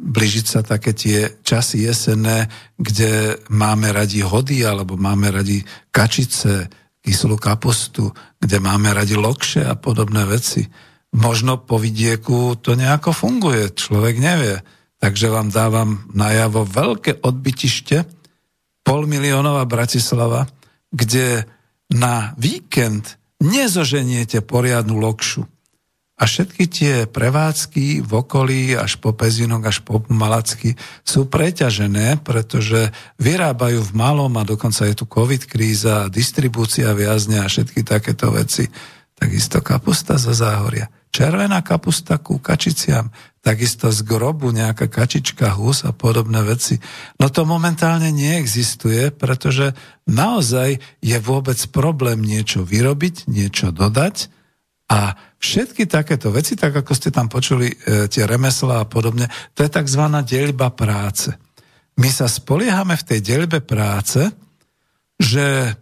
blížiť sa také tie časy jesenné, kde máme radi hody alebo máme radi kačice, kyslú kapustu, kde máme radi lokše a podobné veci. Možno po vidieku to nejako funguje, človek nevie. Takže vám dávam najavo veľké odbytište, polmiliónová Bratislava, kde na víkend nezoženiete poriadnu lokšu. A všetky tie prevádzky v okolí až po Pezinok, až po Malacky sú preťažené, pretože vyrábajú v malom a dokonca je tu COVID kríza, distribúcia viazne a všetky takéto veci. Takisto kapusta zo Záhoria. Červená kapusta ku kačiciam. Takisto z grobu nejaká kačička, hus a podobné veci. No to momentálne neexistuje, pretože naozaj je vôbec problém niečo vyrobiť, niečo dodať. A všetky takéto veci, tak ako ste tam počuli, e, tie remeslá a podobne, to je tzv. Deľba práce. My sa spoliehame v tej deľbe práce, že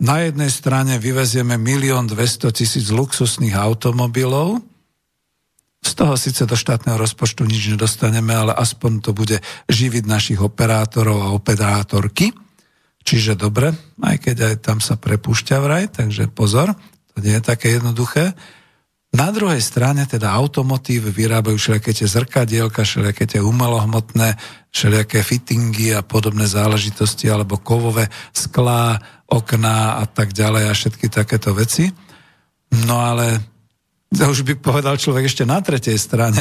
na jednej strane vyvezieme milión dvestotisíc luxusných automobilov, z toho síce do štátneho rozpočtu nič nedostaneme, ale aspoň to bude živiť našich operátorov a operátorky. Čiže dobre, aj keď aj tam sa prepúšťa vraj, takže pozor. To nie je také jednoduché. Na druhej strane teda automotív vyrábajú všelijaké tie zrkadielka, všelijaké tie umelohmotné, všelijaké fittingy a podobné záležitosti, alebo kovové sklá, okná a tak ďalej a všetky takéto veci. No ale to už by povedal človek ešte na tretej strane,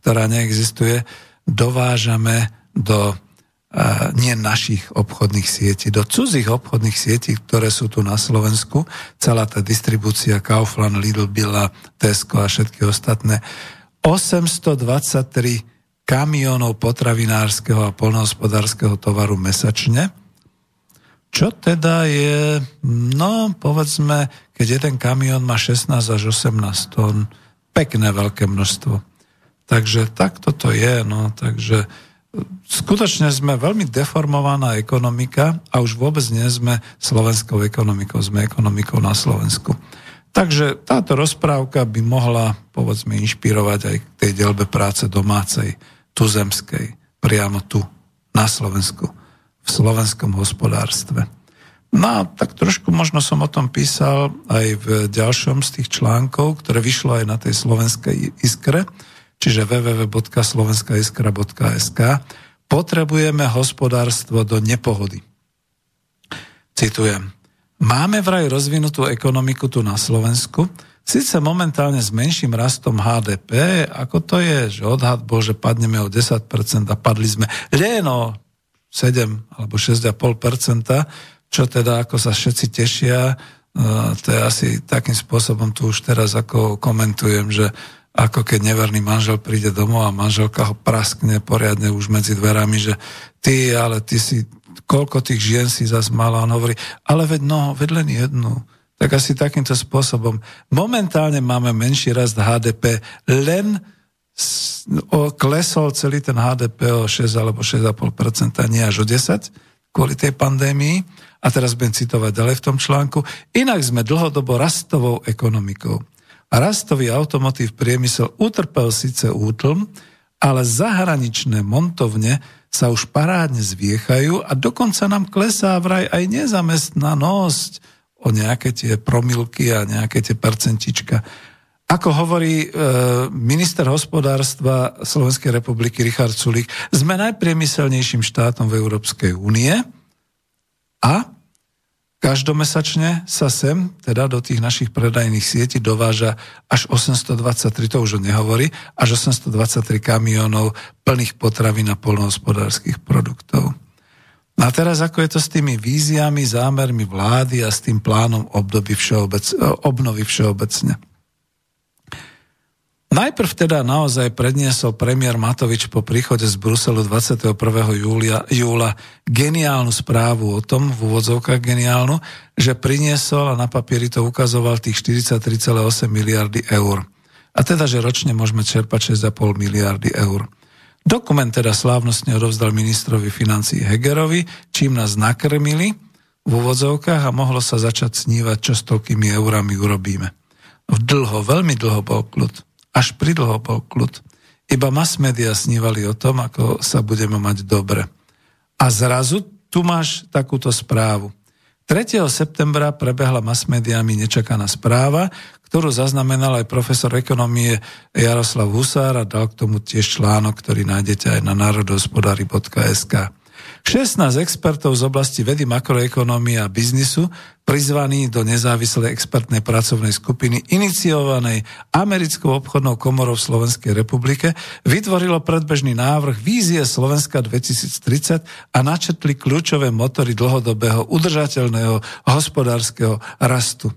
ktorá neexistuje, dovážame do nie našich obchodných sietí, do cudzích obchodných sietí, ktoré sú tu na Slovensku. Celá tá distribúcia Kaufland, Lidl, Billa, Tesco a všetky ostatné. osemstodvadsaťtri kamionov potravinárskeho a poľnohospodárskeho tovaru mesačne, čo teda je, no povedzme, keď jeden kamión má šestnásť až osemnásť tón, pekné veľké množstvo. Takže tak toto je, no takže skutočne sme veľmi deformovaná ekonomika a už vôbec nie sme slovenskou ekonomikou, sme ekonomikou na Slovensku. Takže táto rozprávka by mohla, povedzme, inšpirovať aj k tej deľbe práce domácej, tuzemskej, priamo tu, na Slovensku, v slovenskom hospodárstve. No tak trošku možno som o tom písal aj v ďalšom z tých článkov, ktoré vyšlo aj na tej Slovenskej iskre, čiže w w w bodka slovenská iskra bodka s k. Potrebujeme hospodárstvo do nepohody. Citujem. Máme vraj rozvinutú ekonomiku tu na Slovensku, síce momentálne s menším rastom há dé pé, ako to je, že odhad bol, že padneme o desať percent a padli sme len o sedem alebo šesť celá päť percenta, čo teda ako sa všetci tešia, to je asi takým spôsobom tu už teraz ako komentujem, že ako keď neverný manžel príde domov a manželka ho praskne poriadne už medzi dverami, že ty, ale ty si, koľko tých žien si zas mala? On hovorí, ale veď no, veď len jednu. tak asi takýmto spôsobom. Momentálne máme menší rast há dé pé, len klesol celý ten há dé pé o šesť alebo šesť celá päť percenta, nie až o desať, kvôli tej pandémii. A teraz budem citovať ďalej v tom článku. Inak sme dlhodobo rastovou ekonomikou. A rastový automotív priemysel utrpel síce útlm, ale zahraničné montovne sa už parádne zviechajú a dokonca nám klesá vraj aj nezamestnanosť o nejaké tie promilky a nejaké tie percentička. Ako hovorí e, minister hospodárstva Slovenskej republiky Richard Sulík, sme najpriemyselnejším štátom v Európskej únie a každomesačne sa sem, teda do tých našich predajných sietí, dováža až osemstodvadsaťtri, to už nehovorí, až osemstodvadsaťtri kamionov plných potravín a poľnohospodárskych produktov. A teraz, ako je to s tými víziami, zámermi vlády a s tým plánom období všeobec, obnovy všeobecne? Najprv teda naozaj predniesol premiér Matovič po príchode z Bruselu dvadsiateho prvého júla geniálnu správu o tom, v úvodzovkách geniálnu, že priniesol a na papieri to ukazoval tých štyridsaťtri celá osem miliardy eur. A teda, že ročne môžeme čerpať šesť celá päť miliardy eur. Dokument teda slávnostne odovzdal ministrovi financií Hegerovi, čím nás nakrmili v úvodzovkách a mohlo sa začať snívať, čo s toľkými eurami urobíme. Dlho, veľmi dlho bol kľud. Až pridlho bol kľud. Iba mass media snívali o tom, ako sa budeme mať dobre. A zrazu tu máš takúto správu. tretieho septembra prebehla mass médiami nečakaná správa, ktorú zaznamenal aj profesor ekonomie Jaroslav Husár a dal k tomu tiež článok, ktorý nájdete aj na národohospodári bodka es ká. šestnásť expertov z oblasti vedy, makroekonómie a biznisu prizvaní do nezávislej expertnej pracovnej skupiny iniciovanej Americkou obchodnou komorou v Slovenskej republike vytvorilo predbežný návrh Vízie Slovenska dvetisíctridsať a načetli kľúčové motory dlhodobého udržateľného hospodárskeho rastu.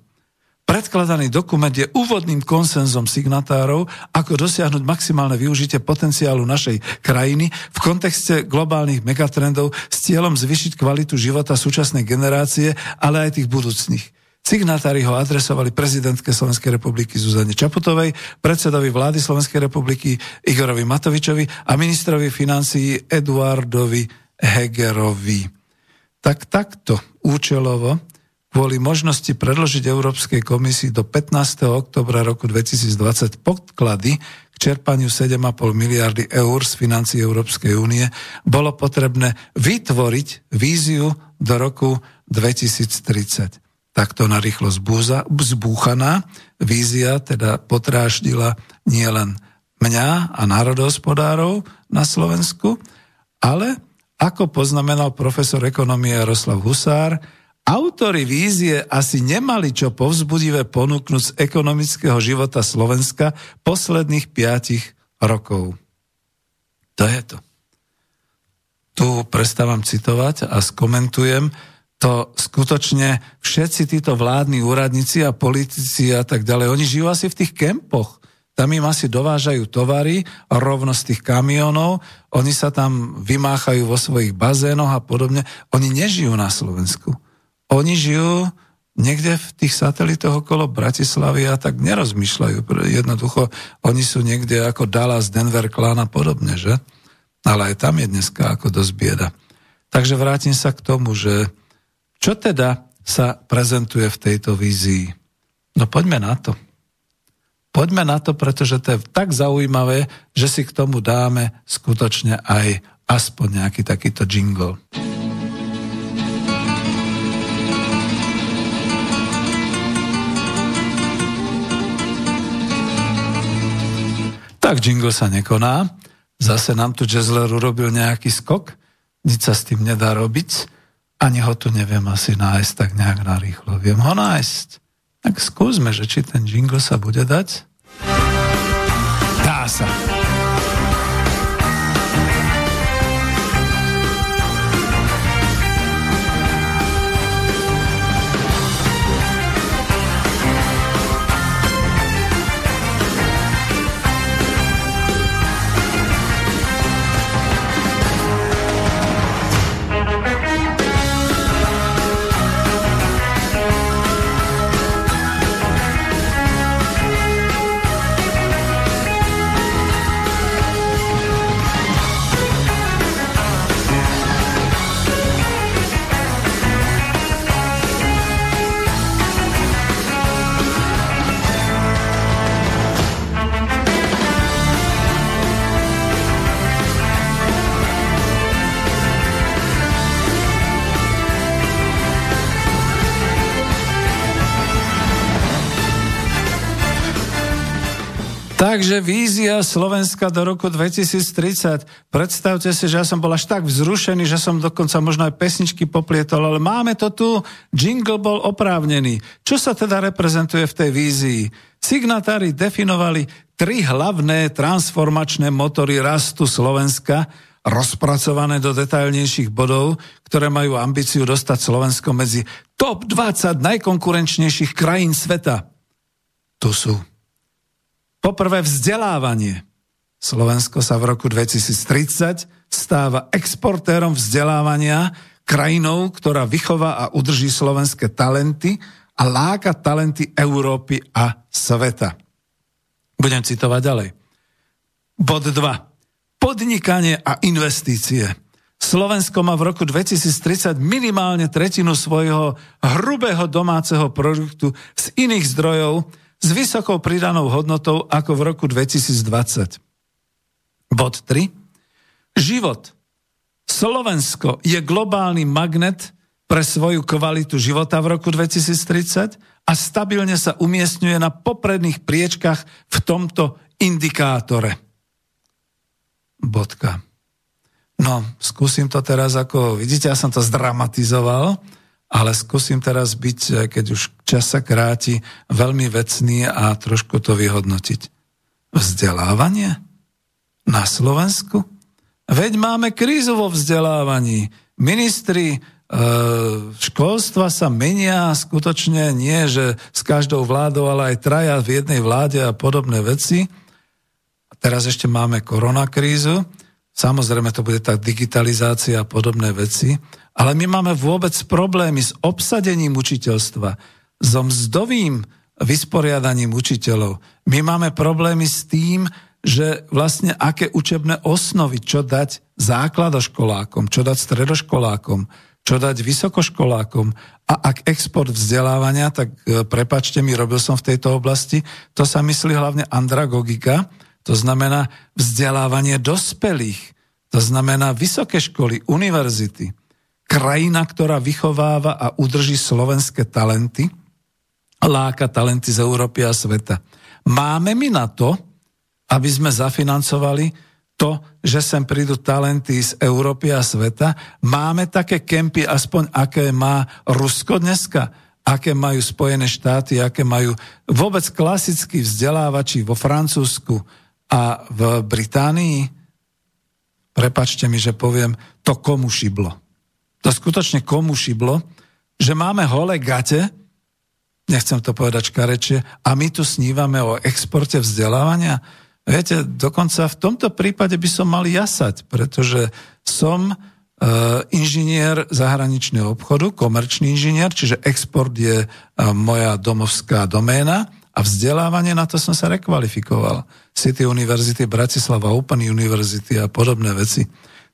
Predkladaný dokument je úvodným konsenzom signatárov, ako dosiahnuť maximálne využitie potenciálu našej krajiny v kontexte globálnych megatrendov s cieľom zvýšiť kvalitu života súčasnej generácie, ale aj tých budúcich. Signatári ho adresovali prezidentke Slovenskej republiky Zuzane Čaputovej, predsedovi vlády Slovenskej republiky Igorovi Matovičovi a ministrovi financií Eduardovi Hegerovi. Tak takto účelovo kvôli možnosti predložiť Európskej komisii do pätnásteho októbra roku dvetisícdvadsať podklady k čerpaniu sedem celá päť miliardy eur z financií Európskej únie, bolo potrebné vytvoriť víziu do roku dvetisíctridsať. Takto narýchlo zbúchaná vízia teda potráždila nielen mňa a národohospodárov na Slovensku, ale, ako poznamenal profesor ekonomie Jaroslav Husár, autori vízie asi nemali čo povzbudivé ponúknuť z ekonomického života Slovenska posledných piatich rokov. To je to. Tu prestávam citovať a skomentujem to skutočne všetci títo vládni úradníci a politici a tak ďalej, oni žijú asi v tých kempoch. Tam im asi dovážajú tovary rovno z tých kamionov, oni sa tam vymáchajú vo svojich bazénoch a podobne. Oni nežijú na Slovensku. Oni žijú niekde v tých satelitoch okolo Bratislavy a tak nerozmýšľajú. Jednoducho, oni sú niekde ako Dallas, Denver, Klán a podobne, že? Ale aj tam je dneska ako dosť bieda. Takže vrátim sa k tomu, že čo teda sa prezentuje v tejto vízii? No poďme na to. Poďme na to, pretože to je tak zaujímavé, že si k tomu dáme skutočne aj aspoň nejaký takýto jingle. Tak jingle sa nekoná. Zase nám tu jazzler urobil nejaký skok. Nič sa s tým nedá robiť. Ani ho tu neviem asi nájsť tak nejak narýchlo. Viem ho nájsť. Tak skúsme, že či ten jingle sa bude dať. Dá sa. Takže vízia Slovenska do roku dvetisíctridsať. Predstavte si, že ja som bol až tak vzrušený, že som dokonca možno aj pesničky poplietol, ale máme to tu, jingle bol oprávnený. Čo sa teda reprezentuje v tej vízii? Signatári definovali tri hlavné transformačné motory rastu Slovenska, rozpracované do detailnejších bodov, ktoré majú ambíciu dostať Slovensko medzi top dvadsať najkonkurenčnejších krajín sveta. Tu sú. Poprvé vzdelávanie. Slovensko sa v roku dvetisíctridsať stáva exportérom vzdelávania, krajinou, ktorá vychová a udrží slovenské talenty a láka talenty Európy a sveta. Budem citovať ďalej. Bod dva. Podnikanie a investície. Slovensko má v roku dvetisíctridsať minimálne tretinu svojho hrubého domáceho produktu z iných zdrojov, s vysokou pridanou hodnotou ako v roku dvetisícdvadsať. Bod tri. Život. Slovensko je globálny magnet pre svoju kvalitu života v roku dvetisíctridsať a stabilne sa umiestňuje na popredných priečkách v tomto indikátore. Bodka. No, skúsim to teraz ako... Vidíte, ja som to zdramatizoval, ale skúsim teraz byť, keď už čas sa kráti, veľmi vecný a trošku to vyhodnotiť. Vzdelávanie? Na Slovensku? Veď máme krízu vo vzdelávaní. Ministri e, školstva sa menia skutočne nie, že s každou vládou, ale aj traja v jednej vláde a podobné veci. A teraz ešte máme koronakrízu. Samozrejme, to bude tá digitalizácia a podobné veci. Ale my máme vôbec problémy s obsadením učiteľstva, so mzdovým vysporiadaním učiteľov. My máme problémy s tým, že vlastne aké učebné osnovy, čo dať základoškolákom, čo dať stredoškolákom, čo dať vysokoškolákom. A ak export vzdelávania, tak prepáčte mi, robil som v tejto oblasti, to sa myslí hlavne andragogika, to znamená vzdelávanie dospelých, to znamená vysoké školy, univerzity. Krajina, ktorá vychováva a udrží slovenské talenty, láka talenty z Európy a sveta. Máme my na to, aby sme zafinancovali to, že sem prídu talenty z Európy a sveta? Máme také kempy, aspoň aké má Rusko dneska, aké majú Spojené štáty, aké majú vôbec klasickí vzdelávači vo Francúzsku a v Británii? Prepačte mi, že poviem, to komu šiblo. To skutočne komu šiblo, že máme holé gate, nechcem to povedať škarečie, a my tu snívame o exporte vzdelávania. Viete, dokonca v tomto prípade by som mal jasať, pretože som e, inžinier zahraničného obchodu, komerčný inžinier, čiže export je e, moja domovská doména a vzdelávanie, na to som sa rekvalifikoval. City univerzity, Bratislava, Open University a podobné veci.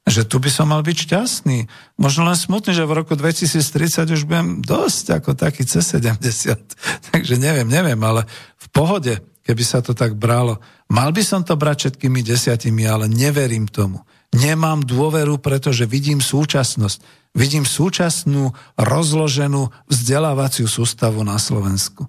Že tu by som mal byť šťastný. Možno len smutný, že v roku dvetisíctridsať už budem dosť ako taký cez sedemdesiat. Takže neviem, neviem, ale v pohode, keby sa to tak bralo. Mal by som to brať všetkými desiatimi, ale neverím tomu. Nemám dôveru, pretože vidím súčasnosť. Vidím súčasnú rozloženú vzdelávaciu sústavu na Slovensku.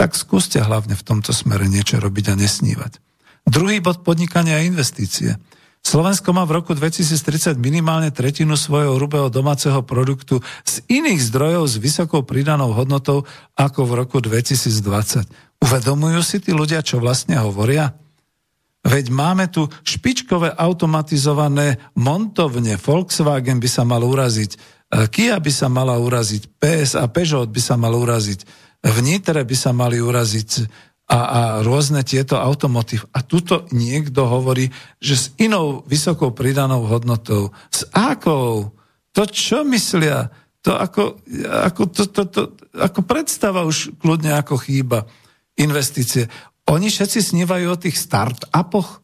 Tak skúste hlavne v tomto smere niečo robiť a nesnívať. Druhý bod, podnikania a investície. Slovensko má v roku dvetisíctridsať minimálne tretinu svojho hrubého domáceho produktu z iných zdrojov s vysokou pridanou hodnotou ako v roku dvetisícdvadsať. Uvedomujú si tí ľudia, čo vlastne hovoria? Veď máme tu špičkové automatizované montovne, Volkswagen by sa mal uraziť, Kia by sa mala uraziť, pé es a Peugeot by sa mal uraziť, v Nitre by sa mali uraziť, A, a rôzne tieto automotív. A tuto niekto hovorí, že s inou vysokou pridanou hodnotou. S akou? To, čo myslia? To ako, ako, to, to, to, ako predstava už kľudne ako chýba. Investície. Oni všetci snívajú o tých start-upoch.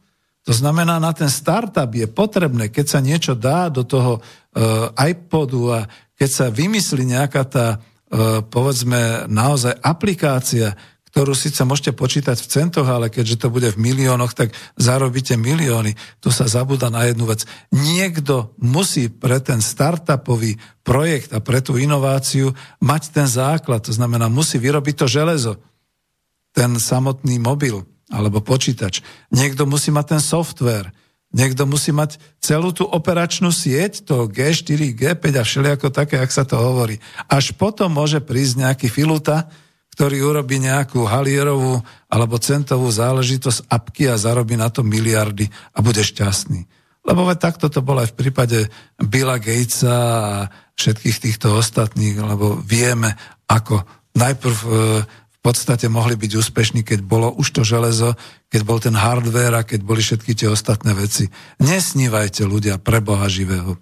To znamená, na ten start-up je potrebné, keď sa niečo dá do toho uh, iPodu a keď sa vymyslí nejaká tá, uh, povedzme, naozaj aplikácia, ktorú síce môžete počítať v centoch, ale keďže to bude v miliónoch, tak zarobíte milióny. Tu sa zabúda na jednu vec. Niekto musí pre ten startupový projekt a pre tú inováciu mať ten základ. To znamená, musí vyrobiť to železo, ten samotný mobil, alebo počítač. Niekto musí mať ten software, niekto musí mať celú tú operačnú sieť, to G štyri, G päť a všelijako také, ak sa to hovorí. Až potom môže prísť nejaký filuta, ktorý urobí nejakú halierovú alebo centovú záležitosť apky a zarobí na to miliardy a bude šťastný. Lebo takto to bolo aj v prípade Billa Gatesa a všetkých týchto ostatných, lebo vieme, ako najprv v podstate mohli byť úspešní, keď bolo už to železo, keď bol ten hardware a keď boli všetky tie ostatné veci. Nesnívajte, ľudia, pre Boha živého.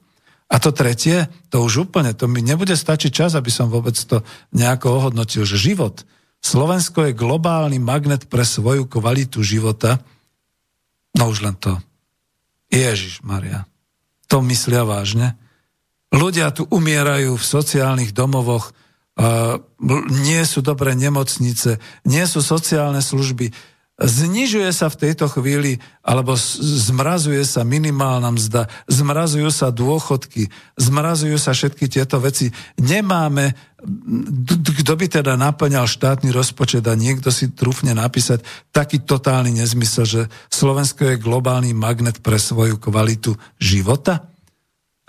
A to tretie, to už úplne, to mi nebude stačiť čas, aby som vôbec to nejako ohodnotil, že život. Slovensko je globálny magnet pre svoju kvalitu života. No už len to. Ježišmaria, to myslia vážne. Ľudia tu umierajú v sociálnych domovoch, uh, nie sú dobré nemocnice, nie sú sociálne služby. Znižuje sa v tejto chvíli, alebo zmrazuje sa minimálna mzda, zmrazujú sa dôchodky, zmrazujú sa všetky tieto veci. Nemáme, kto by teda naplňal štátny rozpočet a niekto si trúfne napísať taký totálny nezmysel, že Slovensko je globálny magnet pre svoju kvalitu života?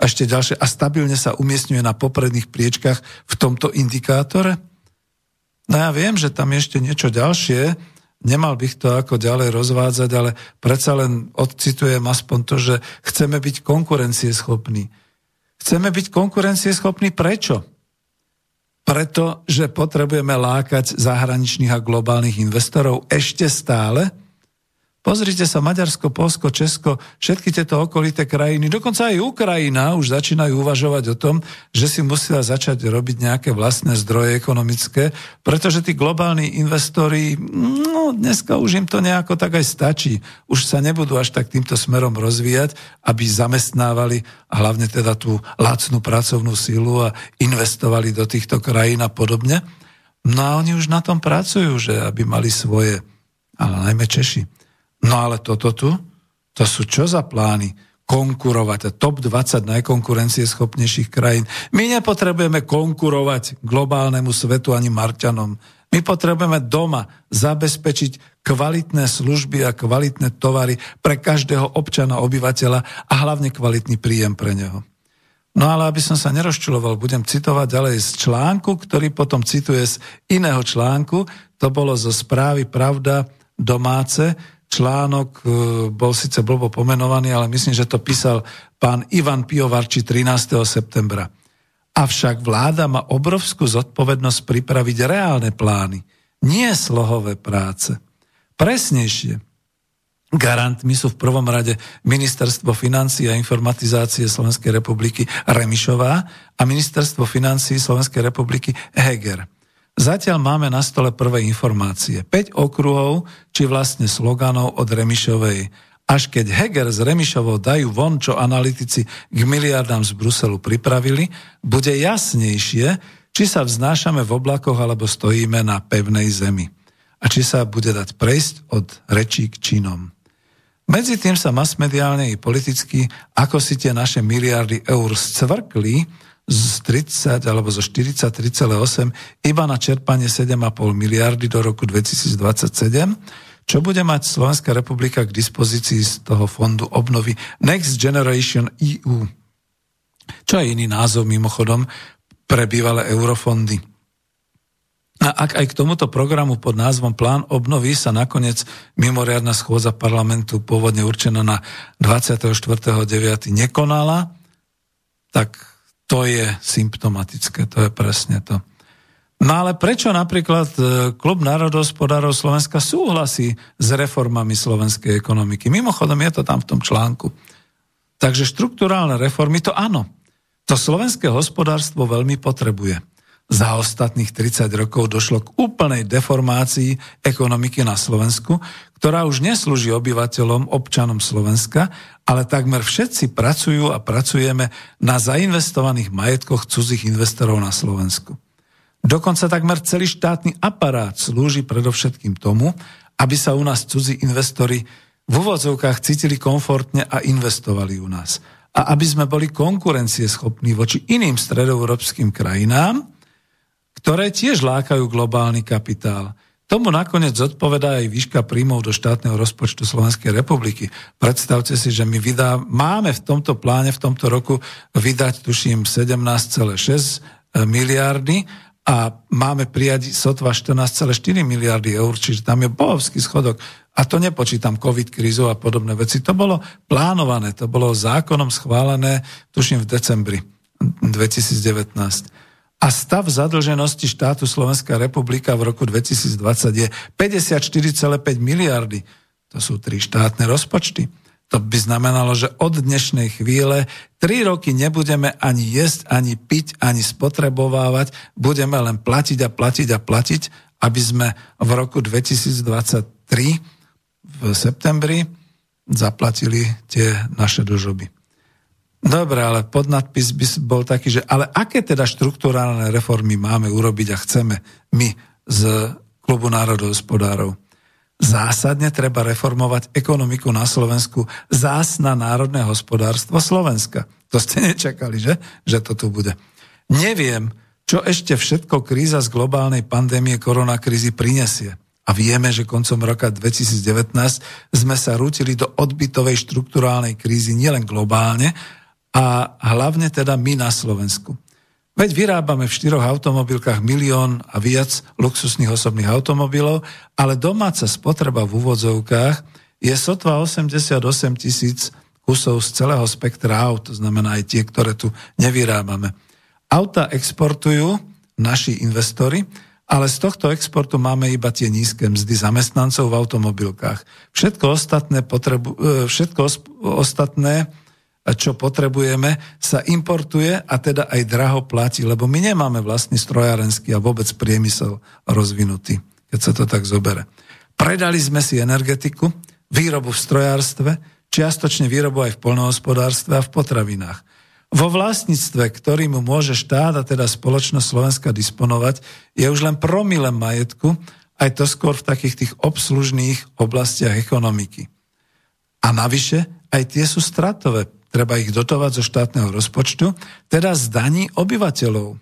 A ešte ďalšie, a stabilne sa umiestňuje na popredných priečkách v tomto indikátore? No ja viem, že tam ešte niečo ďalšie. Nemal bych to ako ďalej rozvádzať, ale predsa len odcitujem aspoň to, že chceme byť konkurencieschopní. Chceme byť konkurencieschopní prečo? Preto, že potrebujeme lákať zahraničných a globálnych investorov ešte stále. Pozrite sa, Maďarsko, Poľsko, Česko, všetky tieto okolité krajiny, dokonca aj Ukrajina už začínajú uvažovať o tom, že si musia začať robiť nejaké vlastné zdroje ekonomické, pretože tí globálni investori, no dneska už im to nejako tak aj stačí. Už sa nebudú až tak týmto smerom rozvíjať, aby zamestnávali a hlavne teda tú lacnú pracovnú silu a investovali do týchto krajín a podobne. No a oni už na tom pracujú, že aby mali svoje, ale najmä Češi. No ale toto tu, to sú čo za plány? Konkurovať, top dvadsať najkonkurencieschopnejších krajín. My nepotrebujeme konkurovať globálnemu svetu ani Marťanom. My potrebujeme doma zabezpečiť kvalitné služby a kvalitné tovary pre každého občana, obyvateľa a hlavne kvalitný príjem pre neho. No ale aby som sa nerozčuloval, budem citovať ďalej z článku, ktorý potom cituje z iného článku. To bolo zo správy Pravda domáce. Článok bol síce blbo pomenovaný, ale myslím, že to písal pán Ivan Piovarči trinásteho septembra. Avšak vláda má obrovskú zodpovednosť pripraviť reálne plány, nie slohové práce. Presnejšie, garantmi sú v prvom rade Ministerstvo financií a informatizácie Slovenskej republiky Remišová a Ministerstvo financií Slovenskej republiky Heger. Zatiaľ máme na stole prvé informácie. päť okruhov, či vlastne sloganov od Remišovej. Až keď Heger s Remišovou dajú von, čo analytici k miliardám z Bruselu pripravili, bude jasnejšie, či sa vznášame v oblakoch alebo stojíme na pevnej zemi. A či sa bude dať prejsť od rečí k činom. Medzi tým sa masmediálne i politicky, ako si tie naše miliardy eur scvrkli, z tridsať alebo zo štyridsaťtri celá osem iba na čerpanie sedem celá päť miliardy do roku dvetisícdvadsaťsedem, čo bude mať Slovenská republika k dispozícii z toho fondu obnovy Next Generation é ú, čo je iný názov mimochodom pre bývalé eurofondy. A ak aj k tomuto programu pod názvom Plán obnovy sa nakoniec mimoriadna schôdza parlamentu pôvodne určená na dvadsiateho štvrtého deviateho nekonala, tak to je symptomatické, to je presne to. No ale prečo napríklad Klub národohospodárov Slovenska súhlasí s reformami slovenskej ekonomiky? Mimochodom je to tam v tom článku. Takže štrukturálne reformy, to áno. To slovenské hospodárstvo veľmi potrebuje. Za ostatných tridsať rokov došlo k úplnej deformácii ekonomiky na Slovensku, ktorá už neslúži obyvateľom, občanom Slovenska, ale takmer všetci pracujú a pracujeme na zainvestovaných majetkoch cudzích investorov na Slovensku. Dokonca takmer celý štátny aparát slúži predovšetkým tomu, aby sa u nás cudzí investori v úvodzovkách cítili komfortne a investovali u nás. A aby sme boli konkurencieschopní voči iným stredoeurópskym krajinám, ktoré tiež lákajú globálny kapitál. Tomu nakoniec zodpovedá aj výška príjmov do štátneho rozpočtu Slovenskej republiky. Predstavte si, že my vydá, máme v tomto pláne v tomto roku vydať, tuším, sedemnásť celá šesť miliardy a máme prijať sotva štrnásť celá štyri miliardy eur, čiže tam je bohovský schodok. A to nepočítam COVID krízu a podobné veci. To bolo plánované, to bolo zákonom schválené, tuším, v decembri dvetisícdevätnásť. A stav zadlženosti štátu Slovenská republika v roku dvetisícdvadsať je päťdesiatštyri celá päť miliardy. To sú tri štátne rozpočty. To by znamenalo, že od dnešnej chvíle tri roky nebudeme ani jesť, ani piť, ani spotrebovávať. Budeme len platiť a platiť a platiť, aby sme v roku dvetisícdvadsaťtri v septembri zaplatili tie naše dlžoby. Dobre, ale podnadpis by bol taký, že ale aké teda štrukturálne reformy máme urobiť a chceme my z Klubu národohospodárov? Zásadne treba reformovať ekonomiku na Slovensku zás na národné hospodárstvo Slovenska. To ste nečakali, že? Že to tu bude. Neviem, čo ešte všetko kríza z globálnej pandémie koronakrízy prinesie. A vieme, že koncom roka dvetisícdevätnásť sme sa rútili do odbytovej štrukturálnej krízy nielen globálne, a hlavne teda my na Slovensku. Veď vyrábame v štyroch automobilkách milión a viac luxusných osobných automobilov, ale domáca spotreba v úvodzovkách je sotva osemdesiatosem tisíc kusov z celého spektra aut, to znamená aj tie, ktoré tu nevyrábame. Auta exportujú naši investori, ale z tohto exportu máme iba tie nízke mzdy zamestnancov v automobilkách. Všetko ostatné, potrebu- všetko ostatné čo potrebujeme, sa importuje a teda aj draho platí, lebo my nemáme vlastný strojárenský a vôbec priemysel rozvinutý, keď sa to tak zobere. Predali sme si energetiku, výrobu v strojárstve, čiastočne výrobu aj v poľnohospodárstve a v potravinách. Vo vlastníctve, ktorým môže štát a teda spoločnosť Slovenska disponovať, je už len promilem majetku, aj to skôr v takých tých obslužných oblastiach ekonomiky. A navyše, aj tie sú stratové. Treba ich dotovať zo štátneho rozpočtu, teda z daní obyvateľov.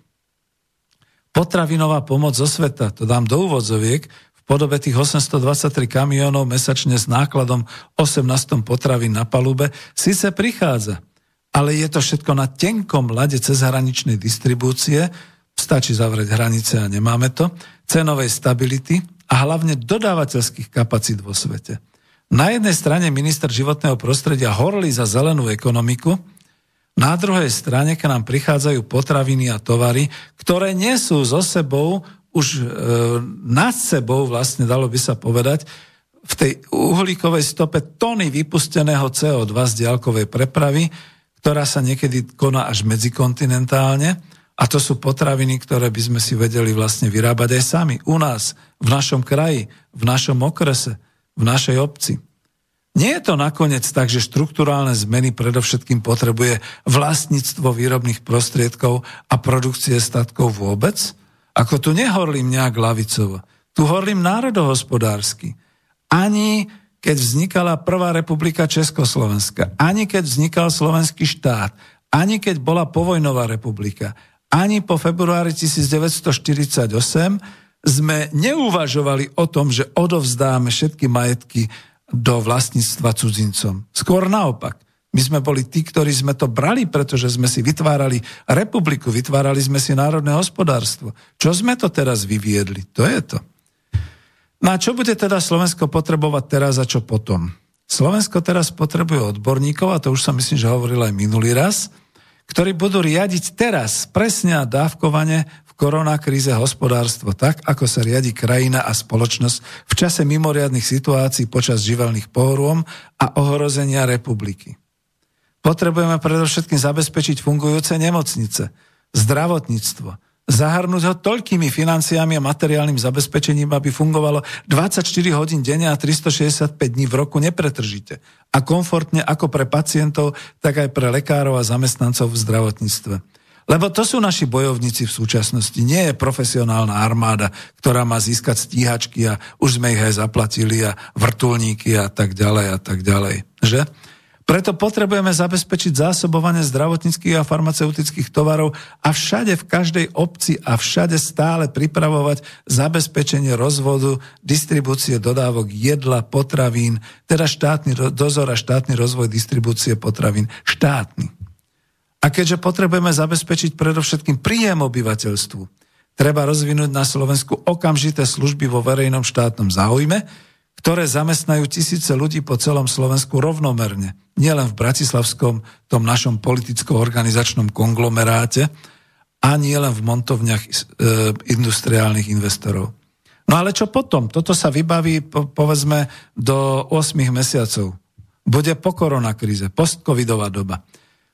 Potravinová pomoc zo sveta, to dám do úvodzoviek, v podobe tých osemstodvadsaťtri kamiónov mesačne s nákladom osemnásť ton potravín na palube síce prichádza, ale je to všetko na tenkom lade cezhraničnej distribúcie, stačí zavrieť hranice a nemáme to, cenovej stability a hlavne dodávateľských kapacít vo svete. Na jednej strane minister životného prostredia horlí za zelenú ekonomiku, na druhej strane k nám prichádzajú potraviny a tovary, ktoré nie sú so sebou, už e, nad sebou vlastne, dalo by sa povedať, v tej uhlíkovej stope tony vypusteného cé ó dva z diaľkovej prepravy, ktorá sa niekedy koná až medzikontinentálne, a to sú potraviny, ktoré by sme si vedeli vlastne vyrábať aj sami, u nás, v našom kraji, v našom okrese, v našej obci. Nie je to nakoniec tak, že štrukturálne zmeny predovšetkým potrebuje vlastníctvo výrobných prostriedkov a produkcie statkov vôbec? Ako tu nehorlím nejak lavicovo. Tu horlím národohospodársky. Ani keď vznikala Prvá republika Československa, ani keď vznikal slovenský štát, ani keď bola povojnová republika, ani po februári devätnásť štyridsaťosem sme neuvažovali o tom, že odovzdáme všetky majetky do vlastníctva cudzincom. Skôr naopak. My sme boli tí, ktorí sme to brali, pretože sme si vytvárali republiku, vytvárali sme si národné hospodárstvo. Čo sme to teraz vyviedli? To je to. No a čo bude teda Slovensko potrebovať teraz a čo potom? Slovensko teraz potrebuje odborníkov, a to už sa myslím, že hovoril aj minulý raz, ktorí budú riadiť teraz presne a dávkovane koronakríze hospodárstvo tak, ako sa riadi krajina a spoločnosť v čase mimoriadnych situácií počas živelných pohrôm a ohrozenia republiky. Potrebujeme predovšetkým zabezpečiť fungujúce nemocnice, zdravotníctvo, zahrnúť ho toľkými financiami a materiálnym zabezpečením, aby fungovalo dvadsaťštyri hodín denne a tristošesťdesiatpäť dní v roku nepretržite a komfortne ako pre pacientov, tak aj pre lekárov a zamestnancov v zdravotníctve. Lebo to sú naši bojovníci v súčasnosti. Nie je profesionálna armáda, ktorá má získať stíhačky a už sme ich aj zaplatili a vrtuľníky a tak ďalej a tak ďalej. Že? Preto potrebujeme zabezpečiť zásobovanie zdravotníckych a farmaceutických tovarov a všade v každej obci a všade stále pripravovať zabezpečenie rozvodu, distribúcie dodávok jedla, potravín, teda štátny dozor a štátny rozvoj distribúcie potravín. Štátny. A keďže potrebujeme zabezpečiť predovšetkým príjem obyvateľstvu, treba rozvinúť na Slovensku okamžité služby vo verejnom štátnom záujme, ktoré zamestnajú tisíce ľudí po celom Slovensku rovnomerne, nielen v bratislavskom, tom našom politicko-organizačnom konglomeráte, a nielen v montovniach e, industriálnych investorov. No ale čo potom? Toto sa vybaví, po, povedzme, do osem mesiacov. Bude po koronakríze, postcovidová doba.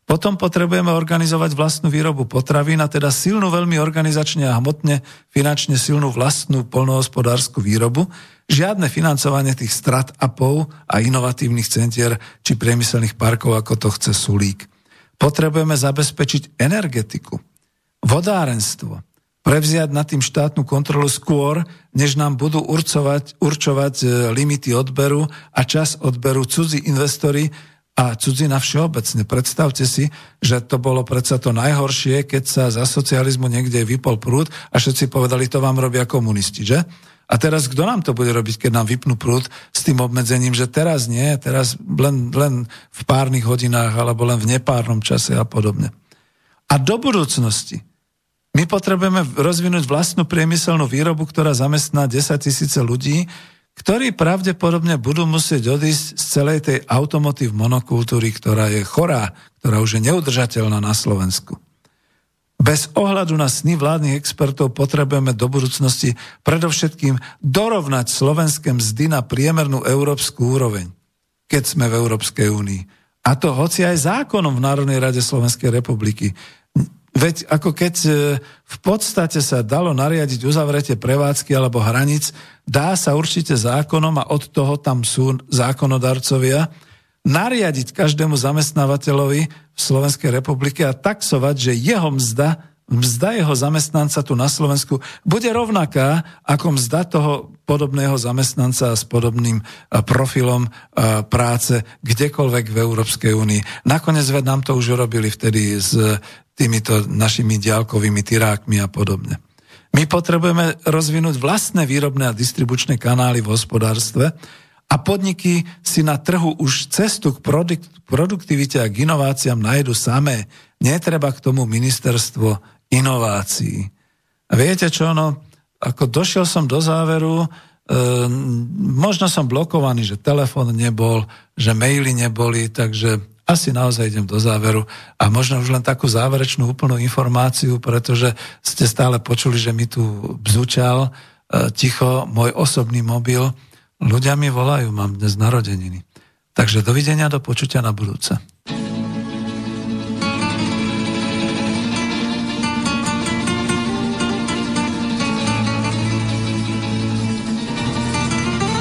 Potom potrebujeme organizovať vlastnú výrobu potravín, a teda silnú, veľmi organizačne a hmotne finančne silnú vlastnú poľnohospodársku výrobu, žiadne financovanie tých start-upov a inovatívnych centier či priemyselných parkov, ako to chce Sulík. Potrebujeme zabezpečiť energetiku, vodárenstvo, prevziať nad tým štátnu kontrolu skôr, než nám budú určovať, určovať limity odberu a čas odberu cudzí investori, a cudzina všeobecne. Predstavte si, že to bolo predsa to najhoršie, keď sa za socializmu niekde vypol prúd a všetci povedali, to vám robia komunisti, že? A teraz kto nám to bude robiť, keď nám vypnú prúd s tým obmedzením, že teraz nie, teraz len, len v párnych hodinách alebo len v nepárnom čase a podobne. A do budúcnosti my potrebujeme rozvinúť vlastnú priemyselnú výrobu, ktorá zamestná desaťtisíc ľudí, ktorí pravdepodobne budú musieť odísť z celej tej automotív monokultúry, ktorá je chorá, ktorá už je neudržateľná na Slovensku. Bez ohľadu na sny vládnych expertov potrebujeme do budúcnosti predovšetkým dorovnať slovenské mzdy na priemernú európsku úroveň, keď sme v Európskej únii. A to hoci aj zákonom v Národnej rade Slovenskej republiky. Veď ako keď v podstate sa dalo nariadiť uzavretie prevádzky alebo hraníc, dá sa určite zákonom, a od toho tam sú zákonodarcovia, nariadiť každému zamestnávateľovi v Slovenskej republike a taxovať, že jeho mzda, mzda jeho zamestnanca tu na Slovensku bude rovnaká ako mzda toho podobného zamestnanca s podobným profilom práce kdekoľvek v Európskej únii. Nakoniec veď nám to už urobili vtedy s týmito našimi diaľkovými tirákmi a podobne. My potrebujeme rozvinúť vlastné výrobné a distribučné kanály v hospodárstve a podniky si na trhu už cestu k produktivite a k inováciám nájdu samé. Netreba k tomu ministerstvo inovácií. A viete čo, no, ako došiel som do záveru, možno som blokovaný, že telefon nebol, že maily neboli, takže asi naozaj idem do záveru a možno už len takú záverečnú úplnú informáciu, pretože ste stále počuli, že mi tu bzučal ticho môj osobný mobil. Ľudia mi volajú, mám dnes narodeniny. Takže dovidenia, do počutia na budúce.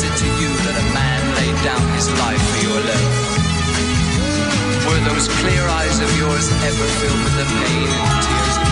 was it to you that a man laid down his life for you alone? Were those clear eyes of yours ever filled with the pain and tears?